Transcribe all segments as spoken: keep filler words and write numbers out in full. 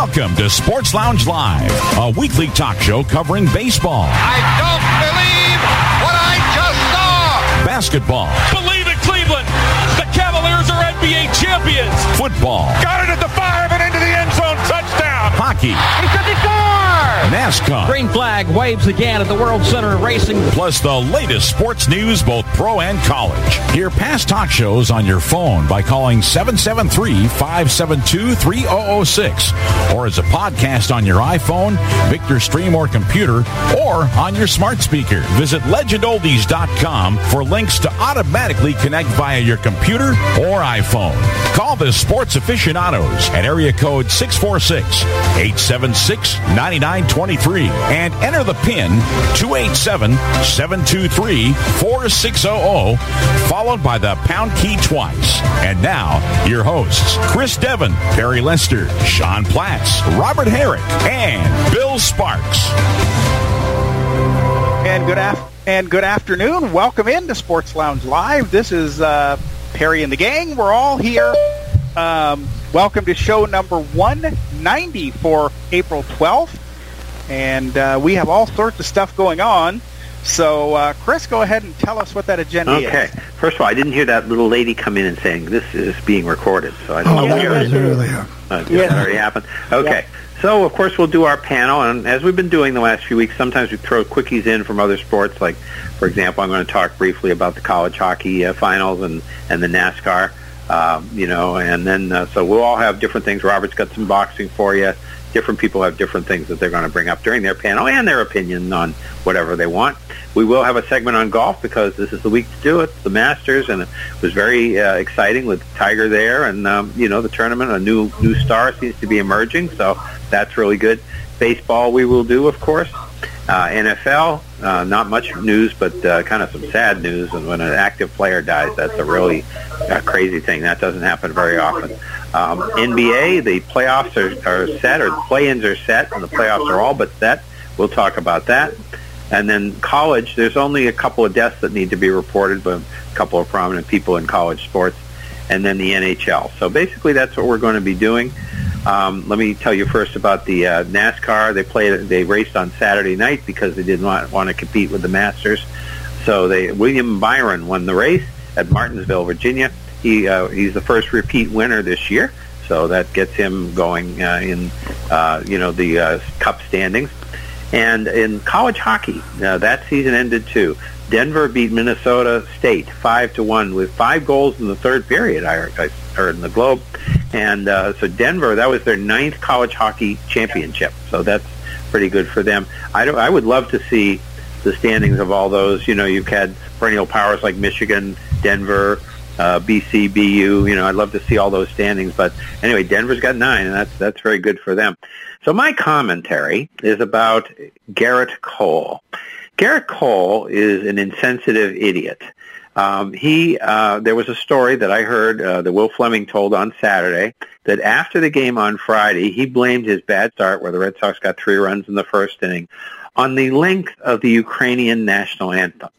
Welcome to Sports Lounge Live, a weekly talk show covering baseball. I don't believe what I just saw. Basketball. Believe it, Cleveland. The Cavaliers are N B A champions. Football. Got it at the five and into the end zone. Touchdown. Hockey. He's at the door. NASCAR. Green flag waves again at the World Center of Racing. Plus the latest sports news, both pro and college. Hear past talk shows on your phone by calling seven seven three, five seven two, three zero zero six. Or as a podcast on your iPhone, Victor Stream or computer, or on your smart speaker. Visit legend oldies dot com for links to automatically connect via your computer or iPhone. Call the Sports Aficionados at area code six four six, eight seven six, nine nine two three and enter the PIN two eight seven, seven two three, four six zero zero followed by the pound key twice. And now, your hosts, Chris Devon, Perry Lester, Sean Platts, Robert Herrick, and Bill Sparks. And good, af- and good afternoon. Welcome in to Sports Lounge Live. This is... Uh Perry and the gang, we're all here. Um, welcome to show number one ninety for April twelfth. And uh, we have all sorts of stuff going on. So, uh, Chris, go ahead and tell us what that agenda okay. is. Okay. First of all, I didn't hear that little lady come in and saying, this is being recorded. So I don't oh, know yeah, that earlier. Uh, yeah. That already happened. Okay. Yeah. So, of course, we'll do our panel. And as we've been doing the last few weeks, sometimes we throw quickies in from other sports. Like, for example, I'm going to talk briefly about the college hockey uh, finals and, and the NASCAR. Um, you know, and then, uh, so we'll all have different things. Robert's got some boxing for you. Different people have different things that they're going to bring up during their panel and their opinion on whatever they want. We will have a segment on golf because this is the week to do it, the Masters, and it was very uh, exciting with Tiger there and, um, you know, the tournament. A new new star seems to be emerging, so that's really good. Baseball we will do, of course. Uh, N F L, uh, not much news, but uh, kind of some sad news. And when an active player dies, that's a really uh, crazy thing. That doesn't happen very often. Um, N B A, the playoffs are, are set, or the play-ins are set, and the playoffs are all but set. We'll talk about that. And then college, there's only a couple of deaths that need to be reported, but a couple of prominent people in college sports. And then the N H L. So basically that's what we're going to be doing. Um, let me tell you first about the uh, NASCAR. They played, they raced on Saturday night because they did not want to compete with the Masters. So they, William Byron won the race at Martinsville, Virginia. He uh, he's the first repeat winner this year, so that gets him going uh, in uh, you know the uh, Cup standings. And in college hockey, uh, that season ended too. Denver beat Minnesota State five to one with five goals in the third period. I heard in the Globe. And uh, so Denver, that was their ninth college hockey championship. So that's pretty good for them. I, don't, I would love to see the standings of all those. You know, you've had perennial powers like Michigan, Denver, uh, B C, B U. You know, I'd love to see all those standings. But anyway, Denver's got nine, and that's that's very good for them. So my commentary is about Garrett Cole. Garrett Cole is an insensitive idiot. Um, he, uh, there was a story that I heard uh, that Will Fleming told on Saturday that after the game on Friday, he blamed his bad start where the Red Sox got three runs in the first inning on the length of the Ukrainian national anthem.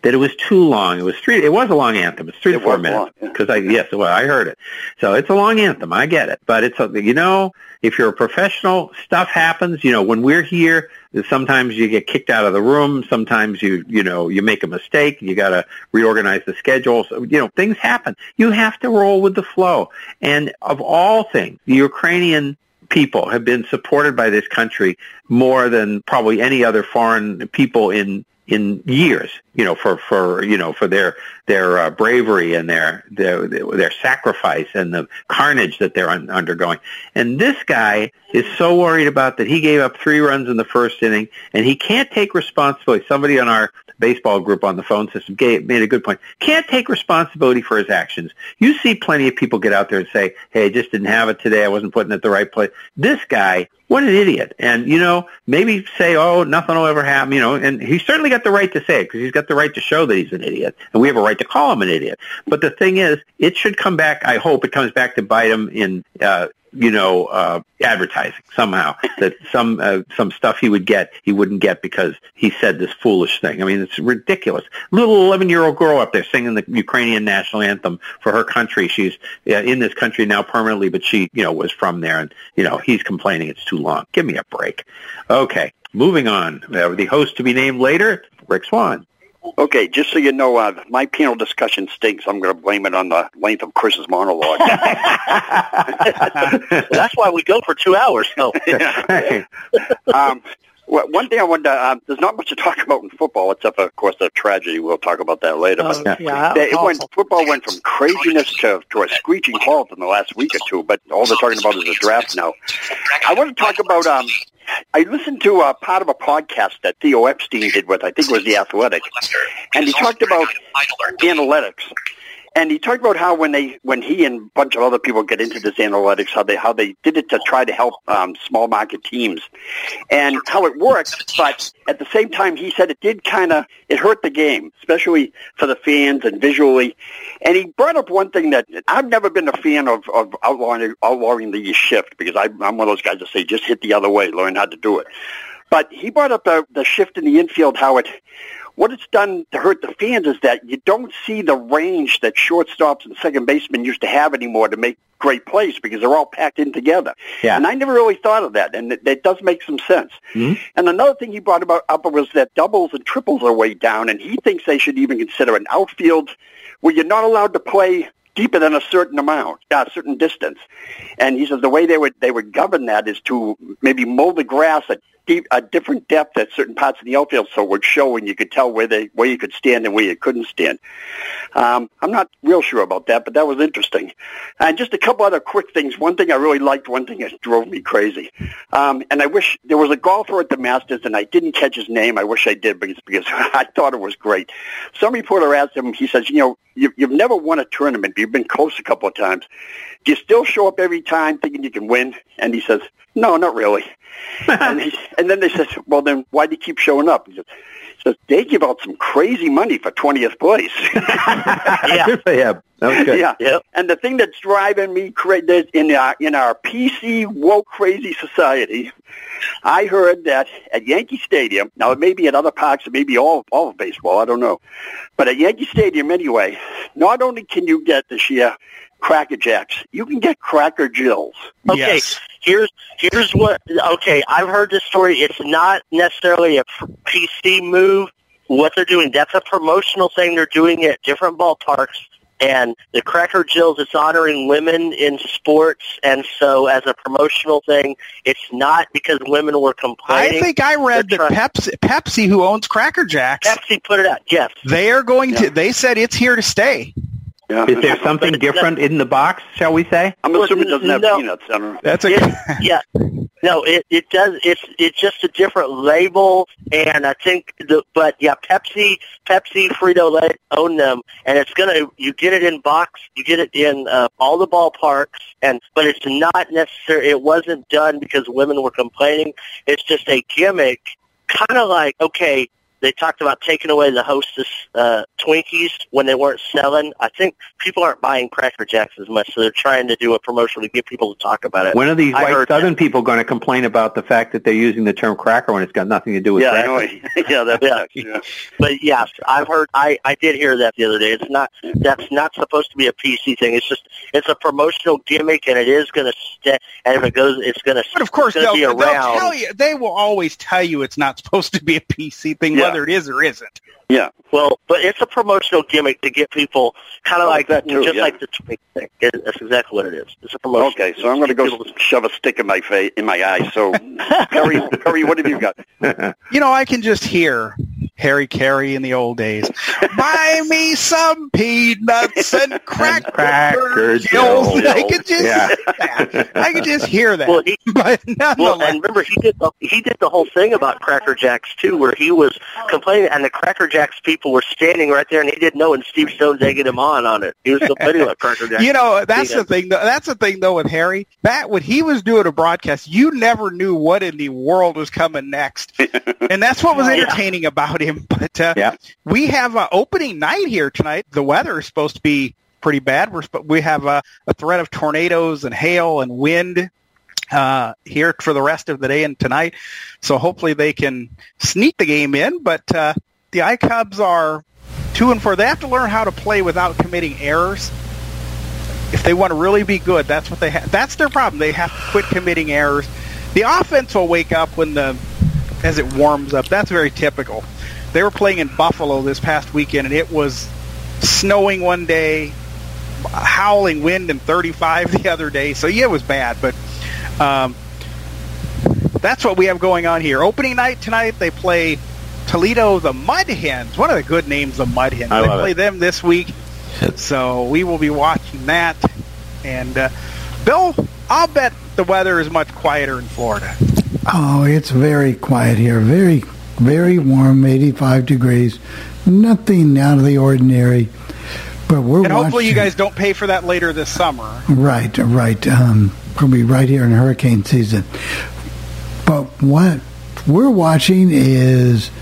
That it was too long. It was three. It was a long anthem. It's three it to four minutes. Because yeah. I yes, well, I heard it. So it's a long anthem. I get it. But it's a, you know, if you're a professional, stuff happens. You know, when we're here. Sometimes you get kicked out of the room. Sometimes you, you know, you make a mistake. You got to reorganize the schedule. So, you know, things happen. You have to roll with the flow. And of all things, the Ukrainian people have been supported by this country more than probably any other foreign people in in years. You know, for for you know for their their uh, bravery and their their their sacrifice and the carnage that they're un- undergoing. And this guy is so worried about that he gave up three runs in the first inning, and he can't take responsibility. Somebody on our baseball group on the phone system gave, made a good point. Can't take responsibility for his actions. You see plenty of people get out there and say, hey, I just didn't have it today. I wasn't putting it the right place. This guy, what an idiot. And, you know, maybe say, oh, nothing will ever happen, you know, and he's certainly got the right to say it because he's got got the right to show that he's an idiot, and we have a right to call him an idiot. But the thing is, it should come back, I hope it comes back to bite him in, uh, you know, uh, advertising somehow, that some uh, some stuff he would get, he wouldn't get because he said this foolish thing. I mean, it's ridiculous. Little eleven-year-old girl up there singing the Ukrainian national anthem for her country. She's uh, in this country now permanently, but she, you know, was from there, and, you know, he's complaining it's too long. Give me a break. Okay, moving on. Uh, the host to be named later, Rick Swan. Okay, just so you know, uh, my panel discussion stinks. I'm going to blame it on the length of Chris's monologue. That's why we go for two hours. No. Yeah. um, well, one thing I wanted to, uh, there's not much to talk about in football, except, of course, the tragedy. We'll talk about that later. Oh, but yeah, they, it went, football went from craziness to, to a screeching halt in the last week or two, but all they're talking about is the draft now. I want to talk about... Um, I listened to uh, part of a podcast that Theo Epstein did with, I think it was The Athletic, and he talked about analytics. And he talked about how when they, when he and a bunch of other people get into this analytics, how they how they did it to try to help um, small market teams, and how it worked. But at the same time, he said it did kind of it hurt the game, especially for the fans and visually. And he brought up one thing that I've never been a fan of of outlawing outlawing the shift, because I, I'm one of those guys that say just hit the other way, learn how to do it. But he brought up the, the shift in the infield, how it. What it's done to hurt the fans is that you don't see the range that shortstops and second basemen used to have anymore to make great plays, because they're all packed in together. Yeah. And I never really thought of that, and that does make some sense. Mm-hmm. And another thing he brought about up was that doubles and triples are way down, and he thinks they should even consider an outfield where you're not allowed to play deeper than a certain amount, a certain distance. And he says the way they would they would govern that is to maybe mow the grass at deep, a different depth at certain parts of the outfield, so it would show and you could tell where they where you could stand and where you couldn't stand. Um, I'm not real sure about that, but that was interesting. And just a couple other quick things. One thing I really liked, one thing that drove me crazy. Um, and I wish there was a golfer at the Masters, and I didn't catch his name. I wish I did, because, because I thought it was great. Some reporter asked him, he says, you know, you, you've never won a tournament. You've been close a couple of times. Do you still show up every time thinking you can win? And he says, no, not really. and, he, and then they said, well, then why do you keep showing up? He says, so they give out some crazy money for twentieth place. Yeah. Yeah. Okay. Yeah. Yep. And the thing that's driving me crazy in our, in our P C, woke, crazy society, I heard that at Yankee Stadium, now it may be at other parks, it may be all, all of baseball, I don't know, but at Yankee Stadium anyway, not only can you get this year Cracker Jacks, you can get Cracker Jills. Okay. Yes. Here's here's what, okay, I've heard this story. It's not necessarily a P C move, what they're doing. That's a promotional thing they're doing at different ballparks. And the Cracker Jills, it's honoring women in sports, and so as a promotional thing, it's not because women were complaining. I think I read that Pepsi, Pepsi, who owns Cracker Jacks, Pepsi put it out. Yes, they are going yeah. to. They said it's here to stay. Yeah. Is there something different in the box? Shall we say? I'm assuming it doesn't have no. peanuts. I don't know. That's a it, yeah. No, it, it does. It's it's just a different label, and I think the but yeah, Pepsi, Pepsi, Frito-Lay own them, and it's gonna you get it in box, you get it in uh, all the ballparks, and but it's not necessary. It wasn't done because women were complaining. It's just a gimmick, kind of like okay. They talked about taking away the Hostess uh, Twinkies when they weren't selling. I think people aren't buying Cracker Jacks as much, so they're trying to do a promotion to get people to talk about it. When are these I white Southern that. people going to complain about the fact that they're using the term cracker when it's got nothing to do with yeah, cracker? Yeah, that's yeah. yeah. But yes, I've heard. I, I did hear that the other day. It's not that's not supposed to be a P C thing. It's just it's a promotional gimmick, and it is going to stay. And if it goes, it's going to. But of course, they'll, be around. they'll tell you. They will always tell you it's not supposed to be a P C thing. Yeah. Whether it is or isn't. Yeah. Well, but it's a promotional gimmick to get people kind of oh, like that, too, just yeah. like the Twinkie thing. It, that's exactly what it is. It's a promotional. Okay, so I'm going to go people. shove a stick in my face, in my eye. So, Harry, Harry, what have you got? You know, I can just hear Harry Carey in the old days. Buy me some peanuts and crackers. Cracker Jills. I could just, yeah. I could just hear that. Well, he, well and remember he did the, he did the whole thing about Cracker Jacks too, where he was complaining, and the Cracker Jacks people were standing right there, and he didn't know. And Steve Stone's egging him on on it. He was complaining about Cracker Jacks. You know, that's peanuts. the thing. Though, that's the thing, though, with Harry. That when he was doing a broadcast, you never knew what in the world was coming next, and that's what was entertaining yeah. about it. stadium. But uh, yeah. we have uh, opening night here tonight. The weather is supposed to be pretty bad. We're sp- we have uh, a threat of tornadoes and hail and wind uh, here for the rest of the day and tonight. So hopefully they can sneak the game in. But uh, the I-Cubs are two and four. They have to learn how to play without committing errors. If they want to really be good, that's what they have. That's their problem. They have to quit committing errors. The offense will wake up when the as it warms up. That's very typical. They were playing in Buffalo this past weekend, and it was snowing one day, howling wind and thirty-five the other day. So yeah, it was bad. But um, that's what we have going on here. Opening night tonight, they play Toledo, the Mud Hens. One of the good names, the Mud Hens. I love they play it. them this week. So we will be watching that. And, uh, Bill, I'll bet the weather is much quieter in Florida. Oh, it's very quiet here. Very, very warm, eighty-five degrees. Nothing out of the ordinary. But we're And hopefully watching. You guys don't pay for that later this summer. Right, right. Um, we'll be right here in hurricane season. But what we're watching is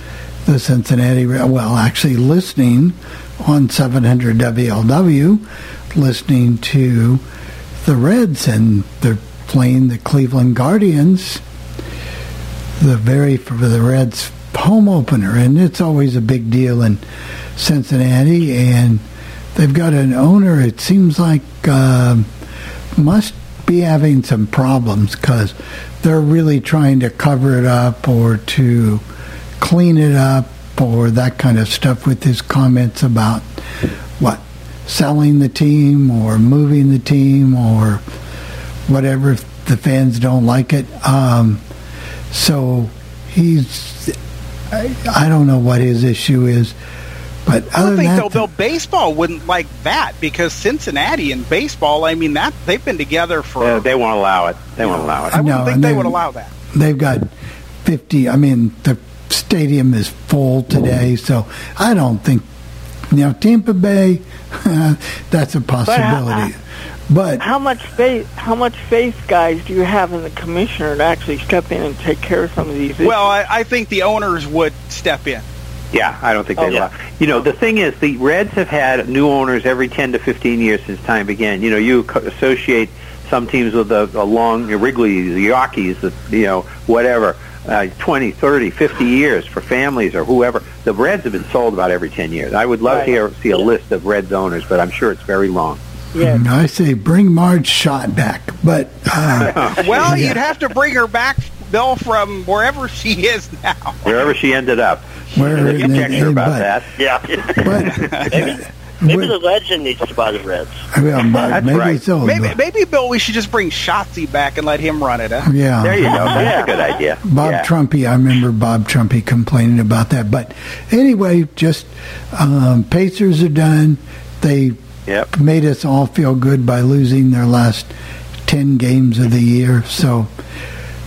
the Cincinnati, well, actually listening on seven hundred W L W, listening to the Reds, and they're playing the Cleveland Guardians, the very for the Reds home opener, and it's always a big deal in Cincinnati. And they've got an owner, it seems like, uh, must be having some problems, because they're really trying to cover it up or to clean it up or that kind of stuff with his comments about, what, selling the team or moving the team or whatever if the fans don't like it. Um, so he's, I, I don't know what his issue is. But I don't think so, Bill. Baseball wouldn't like that, because Cincinnati and baseball, I mean, that they've been together for... Yeah, they won't allow it. They won't allow it. I wouldn't no, think they, they would allow that. They've got fifty, I mean, the stadium is full today, so I don't think you know Tampa Bay. That's a possibility. But, uh, but how much faith? How much faith, guys, do you have in the commissioner to actually step in and take care of some of these issues? Well, I, I think the owners would step in. Yeah, I don't think they oh, yeah. will. You know, the thing is, the Reds have had new owners every ten to fifteen years since time began. You know, you co- associate some teams with a, a long Wrigley's, the Yankees, the, you know, whatever. Uh, twenty, thirty, fifty years for families or whoever. The Reds have been sold about every ten years. I would love right. to hear, see a list of Reds owners, but I'm sure it's very long. Yeah. Mm, I say bring Marge Schott back. But uh, Well, yeah. you'd have to bring her back, Bill, from wherever she is now. Wherever she ended up. Where you can text her about but, that. Yeah. But, maybe maybe the legend needs to buy the Reds. Well, maybe right. so. Maybe, maybe, Bill, we should just bring Shotzi back and let him run it. Huh? Yeah. There you go. That's a good idea. Bob yeah. Trumpy, I remember Bob Trumpy complaining about that. But anyway, just um, Pacers are done. They yep. made us all feel good by losing their last ten games of the year. So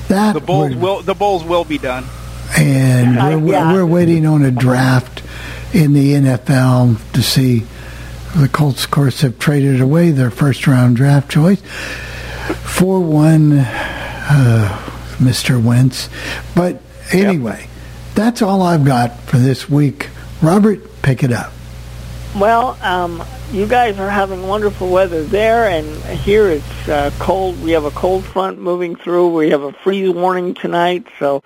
that the Bulls would, will the Bulls will be done. And we're, we're, we're waiting on a draft in the N F L to see. The Colts, of course, have traded away their first-round draft choice for one uh, Mister Wentz. But anyway, yep. that's all I've got for this week. Robert, pick it up. Well, um, you guys are having wonderful weather there, and here it's uh, cold. We have a cold front moving through. We have a freeze warning tonight, so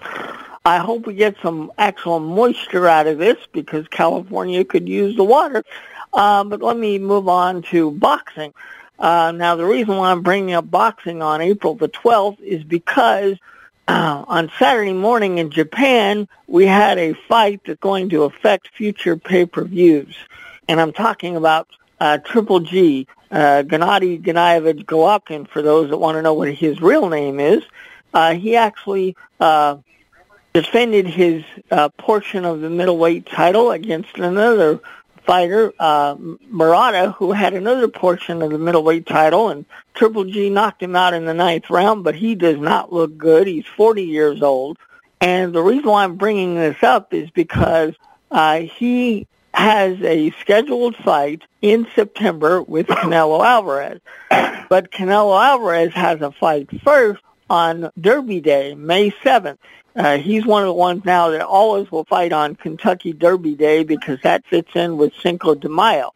I hope we get some actual moisture out of this, because California could use the water. Uh, but let me move on to boxing. Uh, now, the reason why I'm bringing up boxing on April the twelfth is because uh, on Saturday morning in Japan, we had a fight that's going to affect future pay-per-views. And I'm talking about uh, Triple G, uh, Gennady Gennadievich Golovkin, for those that want to know what his real name is. Uh, he actually... Uh, defended his uh, portion of the middleweight title against another fighter, uh, Murata, who had another portion of the middleweight title, and Triple G knocked him out in the ninth round, but he does not look good. He's forty years old, and the reason why I'm bringing this up is because uh, he has a scheduled fight in September with Canelo Alvarez, but Canelo Alvarez has a fight first on Derby Day, May seventh. Uh, he's one of the ones now that always will fight on Kentucky Derby Day because that fits in with Cinco de Mayo.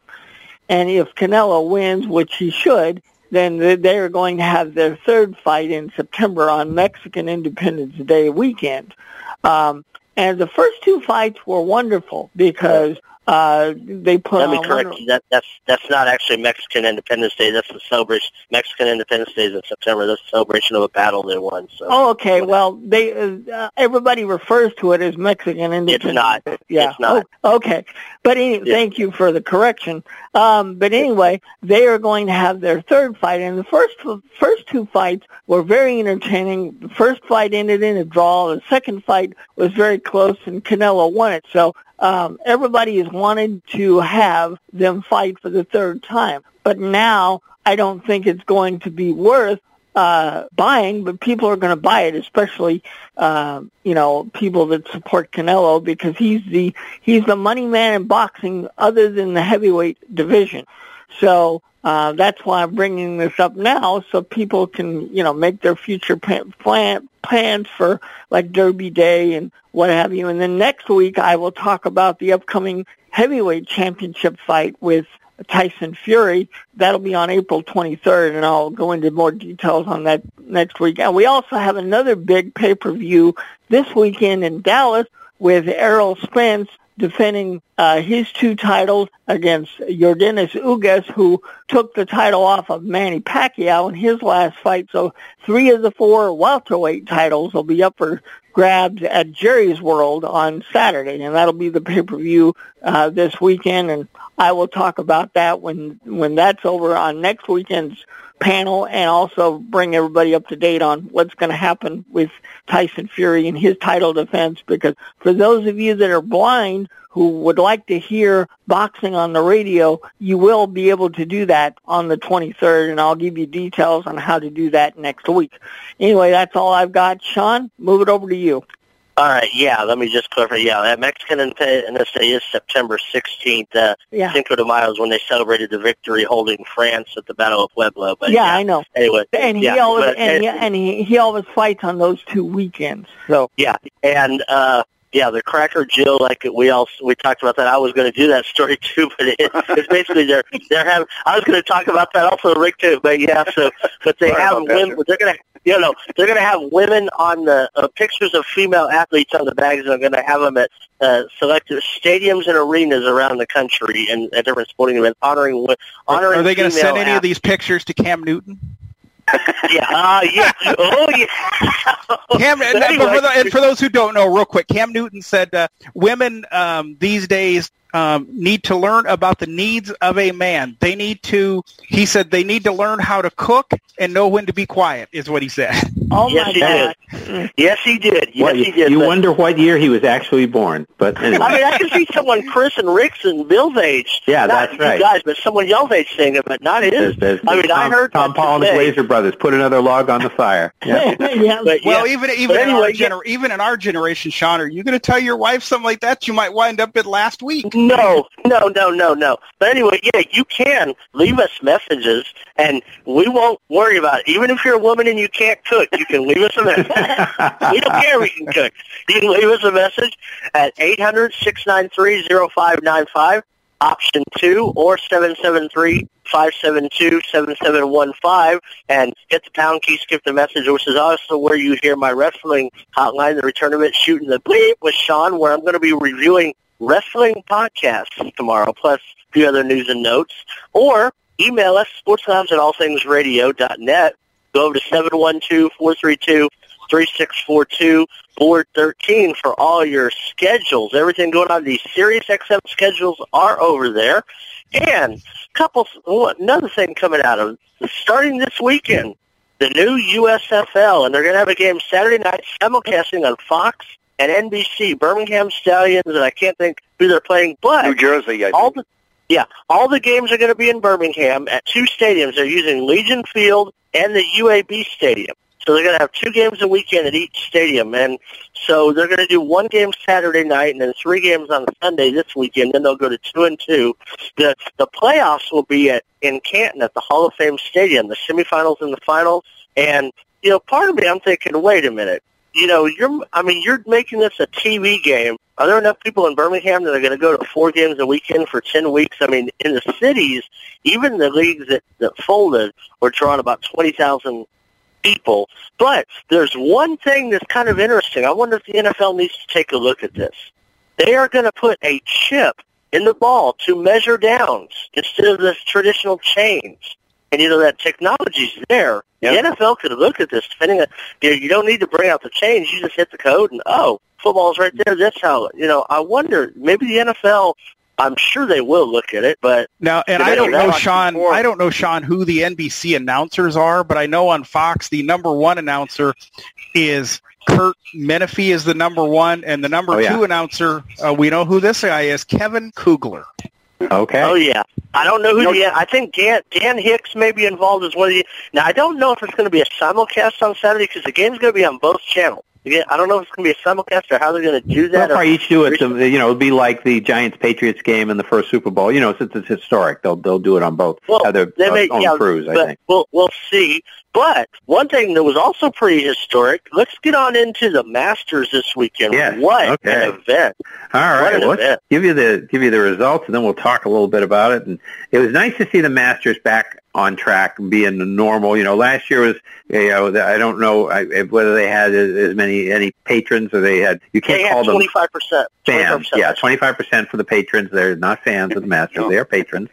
And if Canelo wins, which he should, then they are going to have their third fight in September on Mexican Independence Day weekend. Um, and the first two fights were wonderful because uh, they put Let on... Let me correct you. That, that's, that's not actually Mexican Independence Day. That's the celebration. Mexican Independence Day is in September. That's the celebration of a battle they won. So. Oh, okay. Well, they uh, everybody refers to it as Mexican Independence Day. It's not. Yeah. It's not. Oh, okay. But any, yeah. Thank you for the correction. Um, but anyway, they are going to have their third fight. And the first first two fights were very entertaining. The first fight ended in a draw. The second fight was very close, and Canelo won it. So um, everybody has wanted to have them fight for the third time. But now I don't think it's going to be worth uh, buying, but people are going to buy it, especially, uh, you know, people that support Canelo because he's the, he's the money man in boxing other than the heavyweight division. So, uh, that's why I'm bringing this up now so people can, you know, make their future plan, plan, plans for like Derby Day and what have you. And then next week I will talk about the upcoming heavyweight championship fight with Tyson Fury. That'll be on April twenty-third, and I'll go into more details on that next week. And we also have another big pay-per-view this weekend in Dallas with Errol Spence defending uh, his two titles against Yordenis Ugas, who took the title off of Manny Pacquiao in his last fight. So three of the four welterweight titles will be up for grabs at Jerry's World on Saturday, and that'll be the pay-per-view uh, this weekend, and I will talk about that when when that's over on next weekend's panel and also bring everybody up to date on what's going to happen with Tyson Fury and his title defense, because for those of you that are blind who would like to hear boxing on the radio, you will be able to do that on the twenty-third, and I'll give you details on how to do that next week. Anyway, that's all I've got. Sean, move it over to you. All right, yeah, let me just clarify. Yeah, that Mexican Independence Day is September sixteenth. Uh, yeah. Cinco de Mayo is when they celebrated the victory holding France at the Battle of Puebla. But, yeah, yeah, I know. Anyway, and he yeah, always but, and, and, he, and he, he always fights on those two weekends. So yeah, and uh, yeah, the Cracker Jill, like we all we talked about that. I was going to do that story too, but it, it's basically they're they're having. I was going to talk about that also, Rick, too. But yeah, so but they Sorry have women. They're going to. You know, they're going to have women on the uh, pictures of female athletes on the bags, and they're going to have them at uh, selected stadiums and arenas around the country and at different sporting events honoring honoring. Are they going to send athletes. Any of these pictures to Cam Newton? yeah, uh, yeah, oh yeah. Cam, and, for the, and for those who don't know, real quick, Cam Newton said uh, women um, these days um, need to learn about the needs of a man. They need to, he said, they need to learn how to cook and know when to be quiet. Is what he said. Oh yes, my he God! Did. Yes, he did. Yes, well, he did. You but, wonder what year he was actually born, but anyway. I mean, I can see someone Chris and Rick's and Bill's age. Yeah, not that's right, guys. But someone y'all's age saying it, but not his. There's, there's, I mean, Tom, I heard Tom Paul and his Laser Brothers put another log on the fire. Yeah. yeah. But, well, yeah. even even anyway, in our yeah. gener- even in our generation, Sean, are you going to tell your wife something like that? You might wind up at last week. No, no, no, no, no. But anyway, yeah, you can leave us messages, and we won't worry about it. Even if you're a woman and you can't cook, you can leave us a message. We don't care if we can cook. You can leave us a message at eight hundred, six nine three, oh five nine five, option two, or seven seven three, five seven two, seven seven one five, and hit the pound key, skip the message, which is also where you hear my wrestling hotline, the return of it, shooting the bleep with Sean, where I'm going to be reviewing wrestling podcasts tomorrow, plus a few other news and notes, or email us, sportslounge at all things radio dot net. Go over to seven one two, four three two, three six four two, board thirteen for all your schedules. Everything going on, these SiriusXM schedules are over there. And couple, another thing coming out of starting this weekend, the new U S F L, and they're going to have a game Saturday night simulcasting on Fox and N B C, Birmingham Stallions, and I can't think who they're playing, but New Jersey, I all think. The, yeah, all the games are going to be in Birmingham at two stadiums. They're using Legion Field and the U A B Stadium. So they're going to have two games a weekend at each stadium. And so they're going to do one game Saturday night and then three games on Sunday this weekend. Then they'll go to two and two. The the playoffs will be at in Canton at the Hall of Fame Stadium, the semifinals and the finals. And you know, part of me, I'm thinking, wait a minute. You know, you're, I mean, you're making this a T V game. Are there enough people in Birmingham that are going to go to four games a weekend for ten weeks? I mean, in the cities, even the leagues that, that folded were drawing about twenty thousand people. But there's one thing that's kind of interesting. I wonder if the N F L needs to take a look at this. They are going to put a chip in the ball to measure downs instead of the traditional chains. And, you know, that technology's there. Yep. The N F L could look at this. Depending on, you know, you don't need to bring out the chains. You just hit the code, and, oh, football's right there. That's how, you know, I wonder, maybe the N F L, I'm sure they will look at it. But now, and I don't know, Sean, I don't know, Sean, who the N B C announcers are, but I know on Fox the number one announcer is Kurt Menefee is the number one, and the number oh, yeah. two announcer, uh, we know who this guy is, Kevin Kugler. Okay. Oh, yeah. I don't know who the – I think Dan, Dan Hicks may be involved as one of the – now, I don't know if it's going to be a simulcast on Saturday because the game's going to be on both channels. Again, I don't know if it's going to be a simulcast or how they're going to do that. They'll probably each do it. To, you know, it'll be like the Giants-Patriots game in the first Super Bowl. You know, since it's historic, they'll they'll do it on both. Well, their they may, own yeah, crews, I think. We'll, we'll see. But one thing that was also pretty historic, let's get on into the Masters this weekend. Yes. What okay. an event. All right. Well, event. Let's give you the give you the results, and then we'll talk a little bit about it. And it was nice to see the Masters back on track, being normal. You know, last year was, you know, I don't know whether they had as many any patrons or they had, you can't they call them twenty-five percent fans. twenty-five percent. Yeah, twenty-five percent for the patrons. They're not fans of the Masters. No. They are patrons.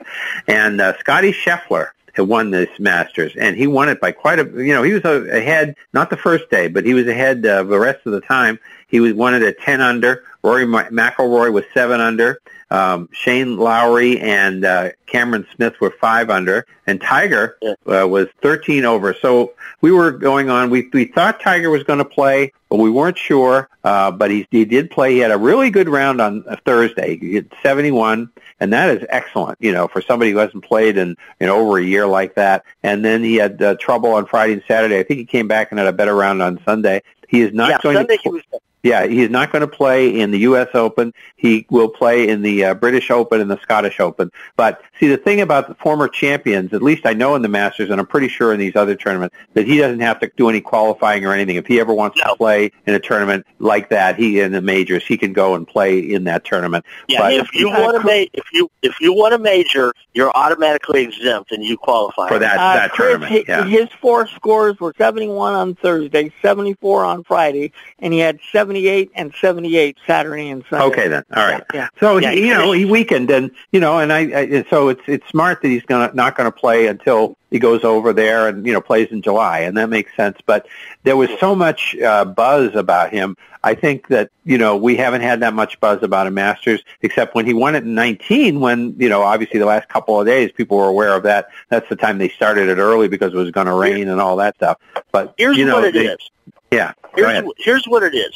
And uh, Scottie Scheffler had won this Masters, and he won it by quite a, you know, he was ahead, not the first day, but he was ahead uh, the rest of the time. He was won it at ten under. Rory McIlroy was seven under. Um, Shane Lowry and uh, Cameron Smith were five under. And Tiger uh, was thirteen over. So we were going on. We we thought Tiger was going to play, but we weren't sure. Uh, but he, he did play. He had a really good round on a Thursday. He hit seventy-one. And that is excellent, you know, for somebody who hasn't played in, in over a year like that. And then he had uh, trouble on Friday and Saturday. I think he came back and had a better round on Sunday. He is not yeah, going Sunday to. He was- Yeah, he's not going to play in the U S Open. He will play in the uh, British Open and the Scottish Open. But, see, the thing about the former champions, at least I know in the Masters, and I'm pretty sure in these other tournaments, that he doesn't have to do any qualifying or anything. If he ever wants no. to play in a tournament like that, he in the majors, he can go and play in that tournament. Yeah, but if you want to ma- if you if you want to major, you're automatically exempt and you qualify for that, uh, that Chris, tournament. His, yeah. his four scores were seventy-one on Thursday, seventy-four on Friday, and he had seven. seventy-eight and seventy-eight Saturday and Sunday. Okay, then. All right. Yeah. yeah. So yeah, he, you know, he weakened, and you know, and I, I so it's it's smart that he's gonna not going to play until he goes over there and, you know, plays in July, and that makes sense. But there was so much uh, buzz about him. I think that, you know, we haven't had that much buzz about a Masters, except when he won it in nineteen, when, you know, obviously the last couple of days people were aware of that. That's the time they started it early because it was going to rain and all that stuff. But, here's you know, what it they, is. Yeah, here's, here's what it is.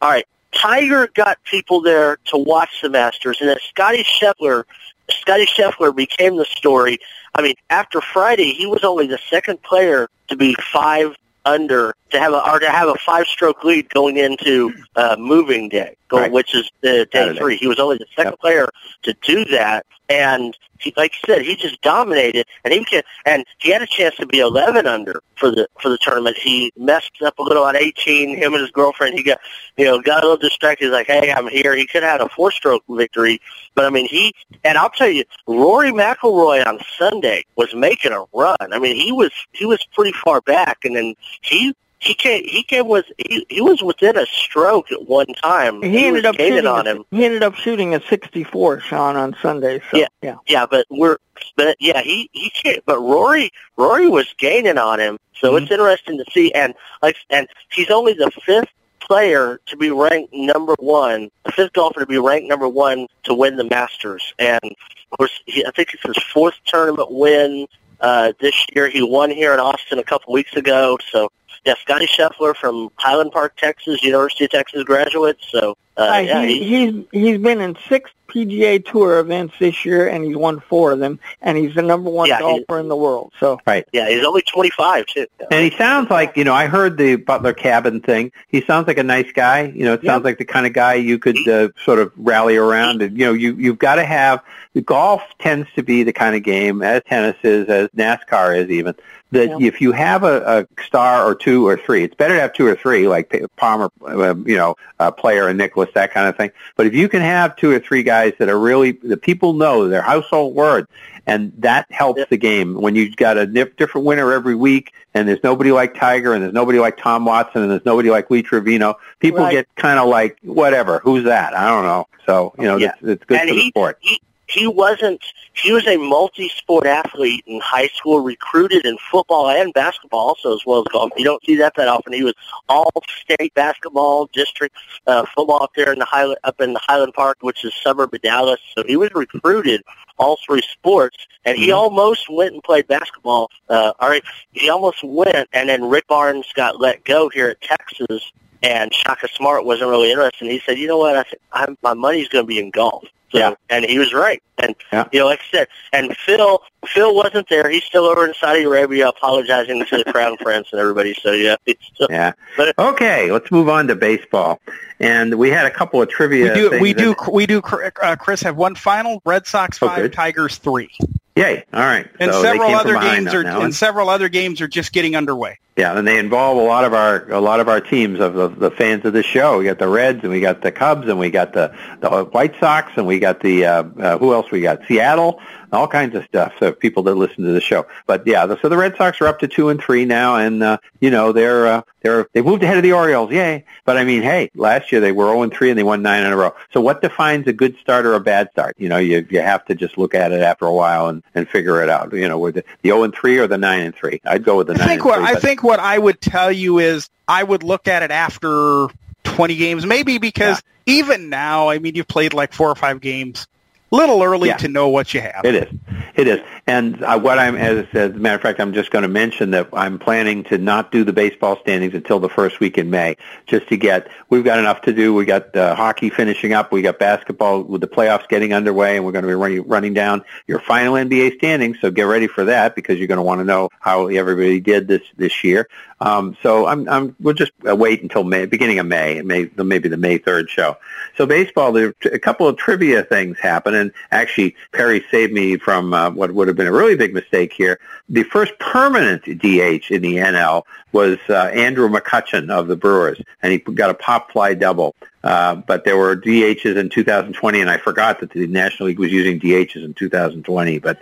All right, Tiger got people there to watch the Masters, and then Scottie Scheffler, Scottie Scheffler became the story. I mean, after Friday, he was only the second player to be five under to have a or to have a five-stroke lead going into uh, moving day, going, right. which is uh, day three. He was only the second yep. player to do that, and he, like you said, he just dominated. And he became, and he had a chance to be eleven under for the for the tournament. He messed up a little on eighteen. Him and his girlfriend, he got you know got a little distracted. He's like, hey, I'm here. He could have had a four-stroke victory, but I mean, he and I'll tell you, Rory McIlroy on Sunday was making a run. I mean, he was he was pretty far back, and then he. He came. He came with. He, he was within a stroke at one time. He, he ended up shooting on him. He ended up shooting a sixty-four, Sean, on Sunday. So, yeah, yeah, yeah. But we're. But yeah, he he. Came, but Rory, Rory was gaining on him. So mm-hmm. it's interesting to see. And like, and he's only the fifth player to be ranked number one, the fifth golfer to be ranked number one to win the Masters. And of course, he, I think it's his fourth tournament win uh, this year. He won here in Austin a couple weeks ago. So. Yeah, Scottie Scheffler from Highland Park, Texas, University of Texas graduate. So uh, uh, yeah, he, he's he's been in six P G A Tour events this year, and he's won four of them, and he's the number one yeah, golfer in the world. So right, yeah, he's only twenty-five too. And he sounds like, you know, I heard the Butler Cabin thing. He sounds like a nice guy. You know, it sounds yeah. like the kind of guy you could uh, sort of rally around. And you know, you you've got to have the golf tends to be the kind of game, as tennis is, as NASCAR is, even. That yeah. if you have a, a star or two or three, it's better to have two or three, like Palmer, you know, uh, Player and Nicholas, that kind of thing. But if you can have two or three guys that are really, the people know, they're household words, and that helps yeah. the game. When you've got a nif- different winner every week, and there's nobody like Tiger, and there's nobody like Tom Watson, and there's nobody like Lee Trevino, people right. get kind of like, whatever, who's that? I don't know. So, you know, yeah. it's, it's good and for he, the sport. He, He wasn't, he was a multi-sport athlete in high school, recruited in football and basketball also, as well as golf. You don't see that that often. He was all-state basketball, district uh, football up there in the Highland, up in the Highland Park, which is a suburb of Dallas. So he was recruited all three sports, and he almost went and played basketball. Uh, all right, he almost went, and then Rick Barnes got let go here at Texas, and Shaka Smart wasn't really interested. And he said, you know what, I th- I'm, my money's going to be in golf. So, yeah. And he was right. And, yeah. you know, like I said, and Phil Phil wasn't there. He's still over in Saudi Arabia apologizing to the Crown Prince and everybody. So, yeah. So, yeah. But, okay, let's move on to baseball. And we had a couple of trivia we do, things. We do, and, we do uh, Chris, have one final, Red Sox five, okay. Tigers three. Yay. All right. And, so several, other games are, now, and several other games are just getting underway. Yeah, and they involve a lot of our a lot of our teams of the, the fans of the show. We got the Reds, and we got the Cubs, and we got the, the White Sox, and we got the uh, uh, who else? We got Seattle, all kinds of stuff. So people that listen to the show. But yeah, the, so the Red Sox are up to two and three now, and uh, you know they're uh, they're they moved ahead of the Orioles. Yay! But I mean, hey, last year they were zero and three, and they won nine in a row. So what defines a good start or a bad start? You know, you you have to just look at it after a while and, and figure it out. You know, with the zero and three or the nine and three? I'd go with the nine. I think what I think. What I would tell you is I would look at it after twenty games, maybe because yeah. even now, I mean, you've played like four or five games. Little early yeah. to know what you have. It is, it is, and uh, what I'm as, as a matter of fact, I'm just going to mention that I'm planning to not do the baseball standings until the first week in May, just to get. We've got enough to do. We got uh, hockey finishing up. We got basketball with the playoffs getting underway, and we're going to be running running down your final N B A standings. So get ready for that because you're going to want to know how everybody did this this year. Um, so I'm, I'm, we'll just wait until May, beginning of May, May, maybe the May third show. So baseball, there a couple of trivia things happen, and actually Perry saved me from uh, what would have been a really big mistake here. The first permanent D H in the N L was uh, Andrew McCutchen of the Brewers, and he got a pop fly double. Uh, but there were D Hs in two thousand twenty, and I forgot that the National League was using D Hs in two thousand twenty. But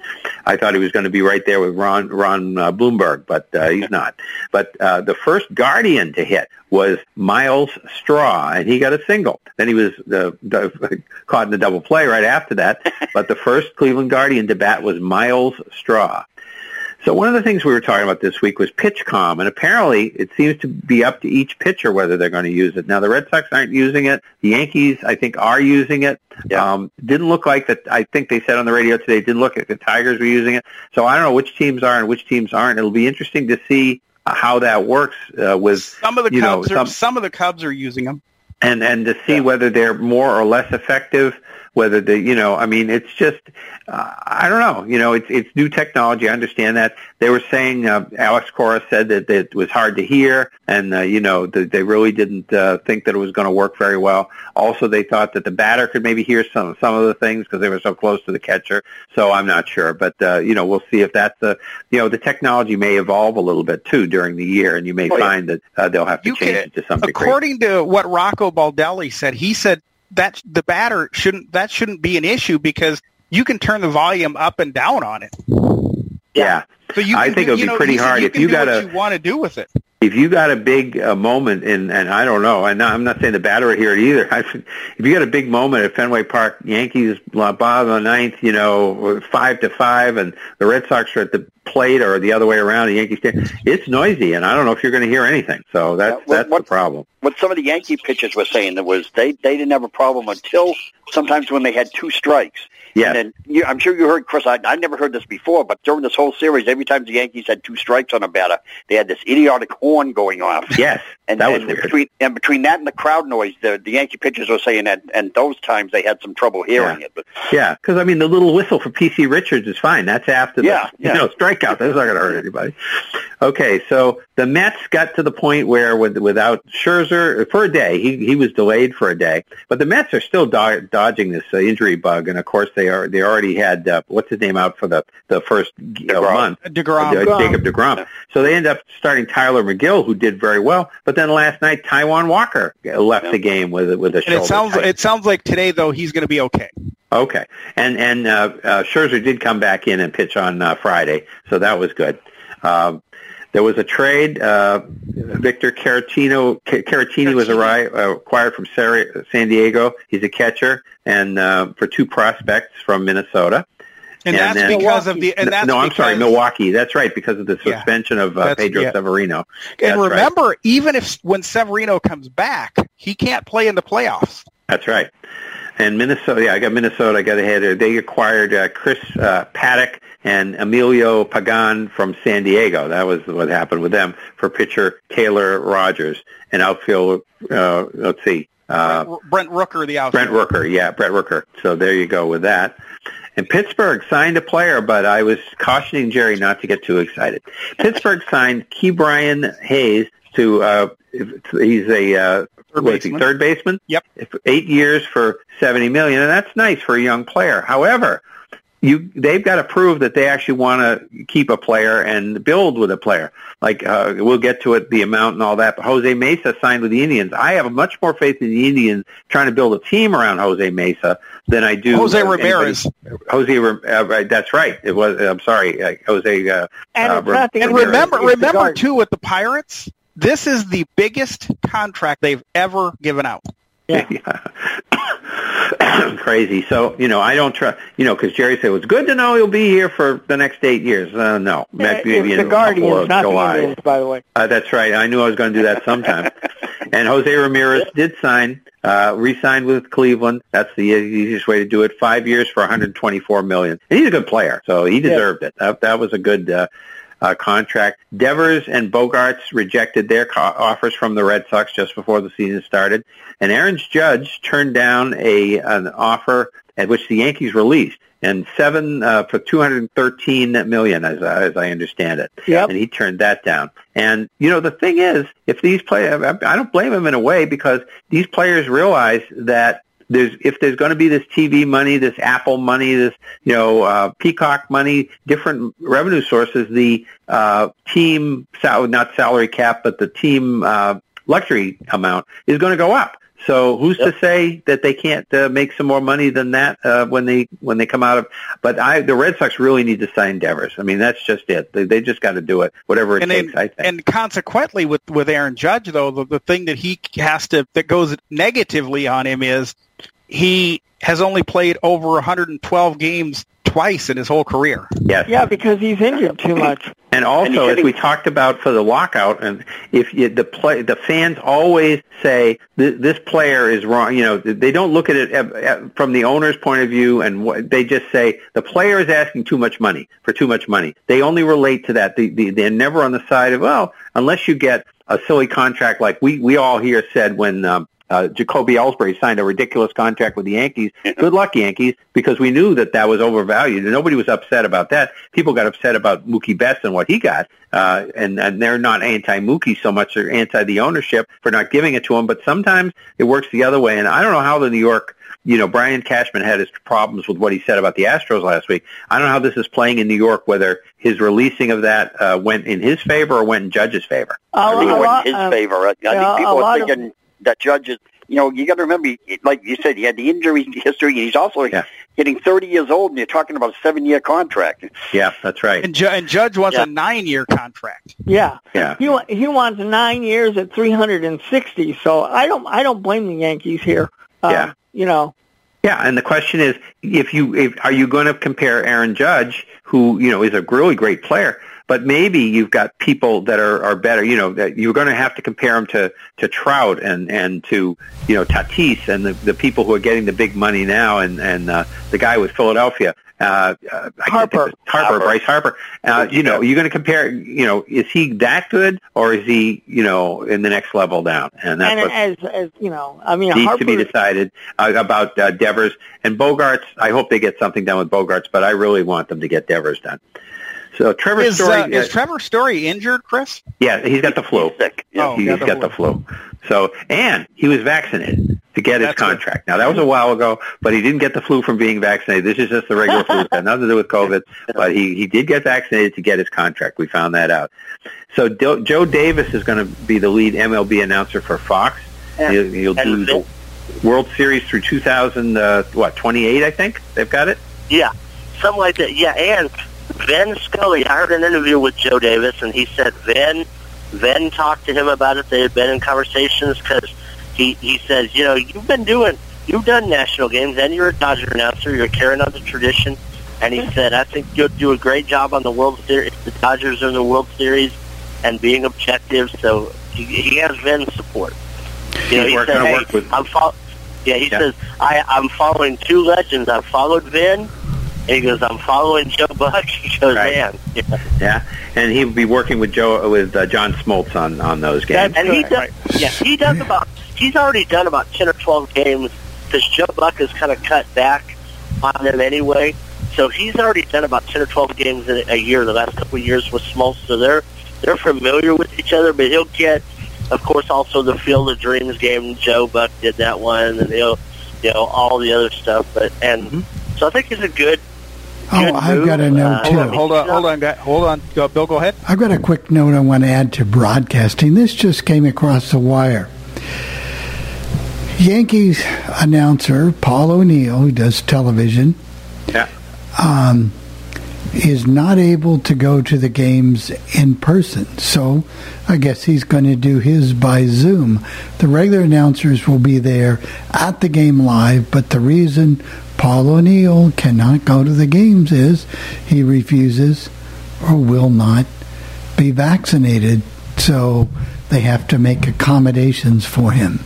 I thought he was going to be right there with Ron Ron uh, Bloomberg, but uh, he's not. But uh, the first Guardian to hit was Miles Straw, and he got a single. Then he was uh, caught in a double play right after that. But the first Cleveland Guardian to bat was Miles Straw. So one of the things we were talking about this week was PitchCom, and apparently it seems to be up to each pitcher whether they're going to use it. Now, the Red Sox aren't using it. The Yankees, I think, are using it. Yeah. Um, didn't look like that. I think they said on the radio today, didn't look like the Tigers were using it. So I don't know which teams are and which teams aren't. It'll be interesting to see how that works uh, with, some of the you Cubs know, some, are, some of the Cubs are using them. And, and to see yeah. whether they're more or less effective. Whether the, you know, I mean, it's just, uh, I don't know. You know, it's it's new technology. I understand that. They were saying, uh, Alex Cora said that, that it was hard to hear, and, uh, you know, the, they really didn't uh, think that it was going to work very well. Also, they thought that the batter could maybe hear some, some of the things because they were so close to the catcher. So I'm not sure. But, uh, you know, we'll see if that's the, you know, the technology may evolve a little bit, too, during the year, and you may oh, find yeah. that uh, they'll have to you change can, it to some degree. According to what Rocco Baldelli said, he said, that the batter shouldn't that shouldn't be an issue because you can turn the volume up and down on it. Yeah, so you I think do, it'll you know, be pretty hard if you got what a, you want to do with it. If you got a big uh, moment in, and I don't know, and I'm not saying the batter would hear it either. I, if you got a big moment at Fenway Park, Yankees bottom of the ninth, you know, five to five, and the Red Sox are at the plate or the other way around, the Yankees, it's noisy, and I don't know if you're going to hear anything. So that's yeah, what, that's what, the problem. What some of the Yankee pitchers were saying was they they didn't have a problem until sometimes when they had two strikes. Yeah. And then, I'm sure you heard, Chris, I, I never heard this before, but during this whole series, every time the Yankees had two strikes on a batter, they had this idiotic horn going off. Yes, and, that was and weird. Between, and between that and the crowd noise, the, the Yankee pitchers were saying that, and those times they had some trouble hearing yeah. it. But, yeah, because, I mean, the little whistle for P C Richards is fine. That's after the yeah, yeah. You know, strikeout. That's not going to hurt anybody. Okay, so the Mets got to the point where with, without Scherzer, for a day, he, he was delayed for a day, but the Mets are still do- dodging this uh, injury bug, and, of course, they are. They already had uh, what's his name out for the the first uh, month, DeGrom. Uh, Jacob DeGrom. So they end up starting Tyler McGill, who did very well. But then last night, Taijuan Walker left yeah. the game with with a and shoulder. It sounds tight. It sounds like today though he's going to be okay. Okay, and and uh, uh, Scherzer did come back in and pitch on uh, Friday, so that was good. Um, There was a trade. Uh, Victor Caratini Caratini was acquired from San Diego. He's a catcher, and uh, for two prospects from Minnesota. And, and that's then, because of the. And that's no, I'm because, sorry, Milwaukee. That's right, because of the suspension yeah, of uh, Pedro yeah. Severino. That's and remember, right. even if when Severino comes back, he can't play in the playoffs. That's right. And Minnesota, yeah, I got Minnesota. I got ahead there. They acquired uh, Chris uh, Paddock and Emilio Pagan from San Diego. That was what happened with them for pitcher Taylor Rogers and outfield. Uh, let's see, uh, Brent Rooker, the outfield. Brent Rooker, yeah, Brent Rooker. So there you go with that. And Pittsburgh signed a player, but I was cautioning Jerry not to get too excited. Pittsburgh signed Key Brian Hayes to. Uh, he's a. Uh, Third baseman. Third baseman? Yep. Eight years for seventy million dollars, and that's nice for a young player. However, you they've got to prove that they actually want to keep a player and build with a player. Like, uh, we'll get to it, the amount and all that, but Jose Mesa signed with the Indians. I have much more faith in the Indians trying to build a team around Jose Mesa than I do. Jose uh, Ramirez. Jose, uh, that's right. It was. I'm sorry, uh, Jose uh, And, uh, it's not the and remember, remember too, with the Pirates, this is the biggest contract they've ever given out. Yeah. yeah. Crazy. So, you know, I don't trust, you know, because Jerry said, well, it's good to know he'll be here for the next eight years. Uh, no. Yeah, maybe in the Guardians, not July. The Indians, by the way. Uh, that's right. I knew I was going to do that sometime. And Jose Ramirez did sign, uh, re-signed with Cleveland. That's the easiest way to do it. Five years for one hundred twenty-four million dollars. And he's a good player, so he deserved yeah. it. That, that was a good uh, Uh, contract. Devers and Bogarts rejected their co- offers from the Red Sox just before the season started, and Aaron Judge turned down a an offer at which the Yankees released, and seven uh, for two hundred thirteen million dollars, as as I understand it. Yep. And he turned that down. And you know the thing is, if these players, I don't blame him in a way because these players realize that. There's, if there's going to be this T V money, this Apple money, this you know uh, Peacock money, different revenue sources, the uh, team sal- not salary cap, but the team uh, luxury amount is going to go up. So who's yep. to say that they can't uh, make some more money than that uh, when they when they come out of? But I, the Red Sox really need to sign Devers. I mean, that's just it. They, they just got to do it, whatever it and takes. Then, I think. And consequently, with, with Aaron Judge, though, the, the thing that he has to that goes negatively on him is he has only played over one hundred twelve games twice in his whole career. Yes. Yeah, because he's injured too much. And also, and as we talked about for the lockout, and if you, the play, the fans always say this, this player is wrong. You know, they don't look at it from the owner's point of view, and what, they just say the player is asking too much money for too much money. They only relate to that. They, they, they're never on the side of well, unless you get a silly contract like we we all here said when. Um, Uh, Jacoby Ellsbury signed a ridiculous contract with the Yankees. Good luck, Yankees, because we knew that that was overvalued, and nobody was upset about that. People got upset about Mookie Betts and what he got, uh, and, and they're not anti-Mookie so much. They're anti the ownership for not giving it to him, but sometimes it works the other way, and I don't know how the New York... You know, Brian Cashman had his problems with what he said about the Astros last week. I don't know how this is playing in New York, whether his releasing of that uh, went in his favor or went in Judge's favor. I think it went in his favor. I think people are thinking... That Judge is, you know, you got to remember, like you said, he had the injury history, and he's also yeah. getting thirty years old, and you're talking about a seven-year contract. Yeah, that's right. And, Ju- and Judge wants yeah. a nine-year contract. Yeah, yeah. He wa- he wants nine years at three hundred and sixty. So I don't, I don't blame the Yankees here. Um, yeah, you know. Yeah, and the question is, if you, if, are you going to compare Aaron Judge, who you know is a really great player? But maybe you've got people that are, are better. You know, that you're going to have to compare them to, to Trout and, and to, you know, Tatis and the, the people who are getting the big money now, and, and uh, the guy with Philadelphia. Uh, uh, Harper. Harper, Harper, Bryce Harper. Uh, you know, you're going to compare, you know, is he that good, or is he, you know, in the next level down? And that's and what as, as, you know, I mean, needs Harper, to be decided uh, about uh, Devers and Bogarts. I hope they get something done with Bogarts, but I really want them to get Devers done. So Trevor is, Story uh, is uh, Trevor Story injured, Chris? Yeah, he's got the flu. He's sick. Yeah, oh, he's got, the, got the flu. So, and he was vaccinated to get his That's contract. It. Now, that was a while ago, but he didn't get the flu from being vaccinated. This is just the regular flu. It had nothing to do with COVID, but he, he did get vaccinated to get his contract. We found that out. So Do, Joe Davis is going to be the lead M L B announcer for Fox. Yeah. He'll, he'll do the World Series through two thousand, uh, what, twenty-eight, I think? They've got it? Yeah, something like that. Yeah, and Vin Scully, I heard an interview with Joe Davis, and he said Vin... Vin talked to him about it. They had been in conversations because he, he says, you know, you've been doing, you've done national games, and you're a Dodger announcer. You're carrying on the tradition. And he said, I think you'll do a great job on the World Series. The Dodgers are in the World Series and being objective. So he, he has Vin's support. You know, he said, hey, work with I'm fo- yeah, he yeah. says, I, I'm following two legends. I followed Vin. And he goes, I'm following Joe Buck. He goes, right. man. Yeah. yeah, and he'll be working with Joe with uh, John Smoltz on, on those games. That's and he does, right. yeah, he does about. He's already done about ten or twelve games because Joe Buck has kind of cut back on them anyway. So he's already done about ten or twelve games in a year the last couple of years with Smoltz. So they're they're familiar with each other. But he'll get, of course, also the Field of Dreams game. Joe Buck did that one, and he'll, you know, all the other stuff. But and mm-hmm. so I think he's a good. Oh, I've got a note, too. Hold on, hold on, hold on. Hold on. Go, Bill, go ahead. I've got a quick note I want to add to broadcasting. This just came across the wire. Yankees announcer Paul O'Neill, who does television, yeah. um, is not able to go to the games in person. So I guess he's going to do his by Zoom. The regular announcers will be there at the game live, but the reason Paul O'Neill cannot go to the games is he refuses or will not be vaccinated, so they have to make accommodations for him.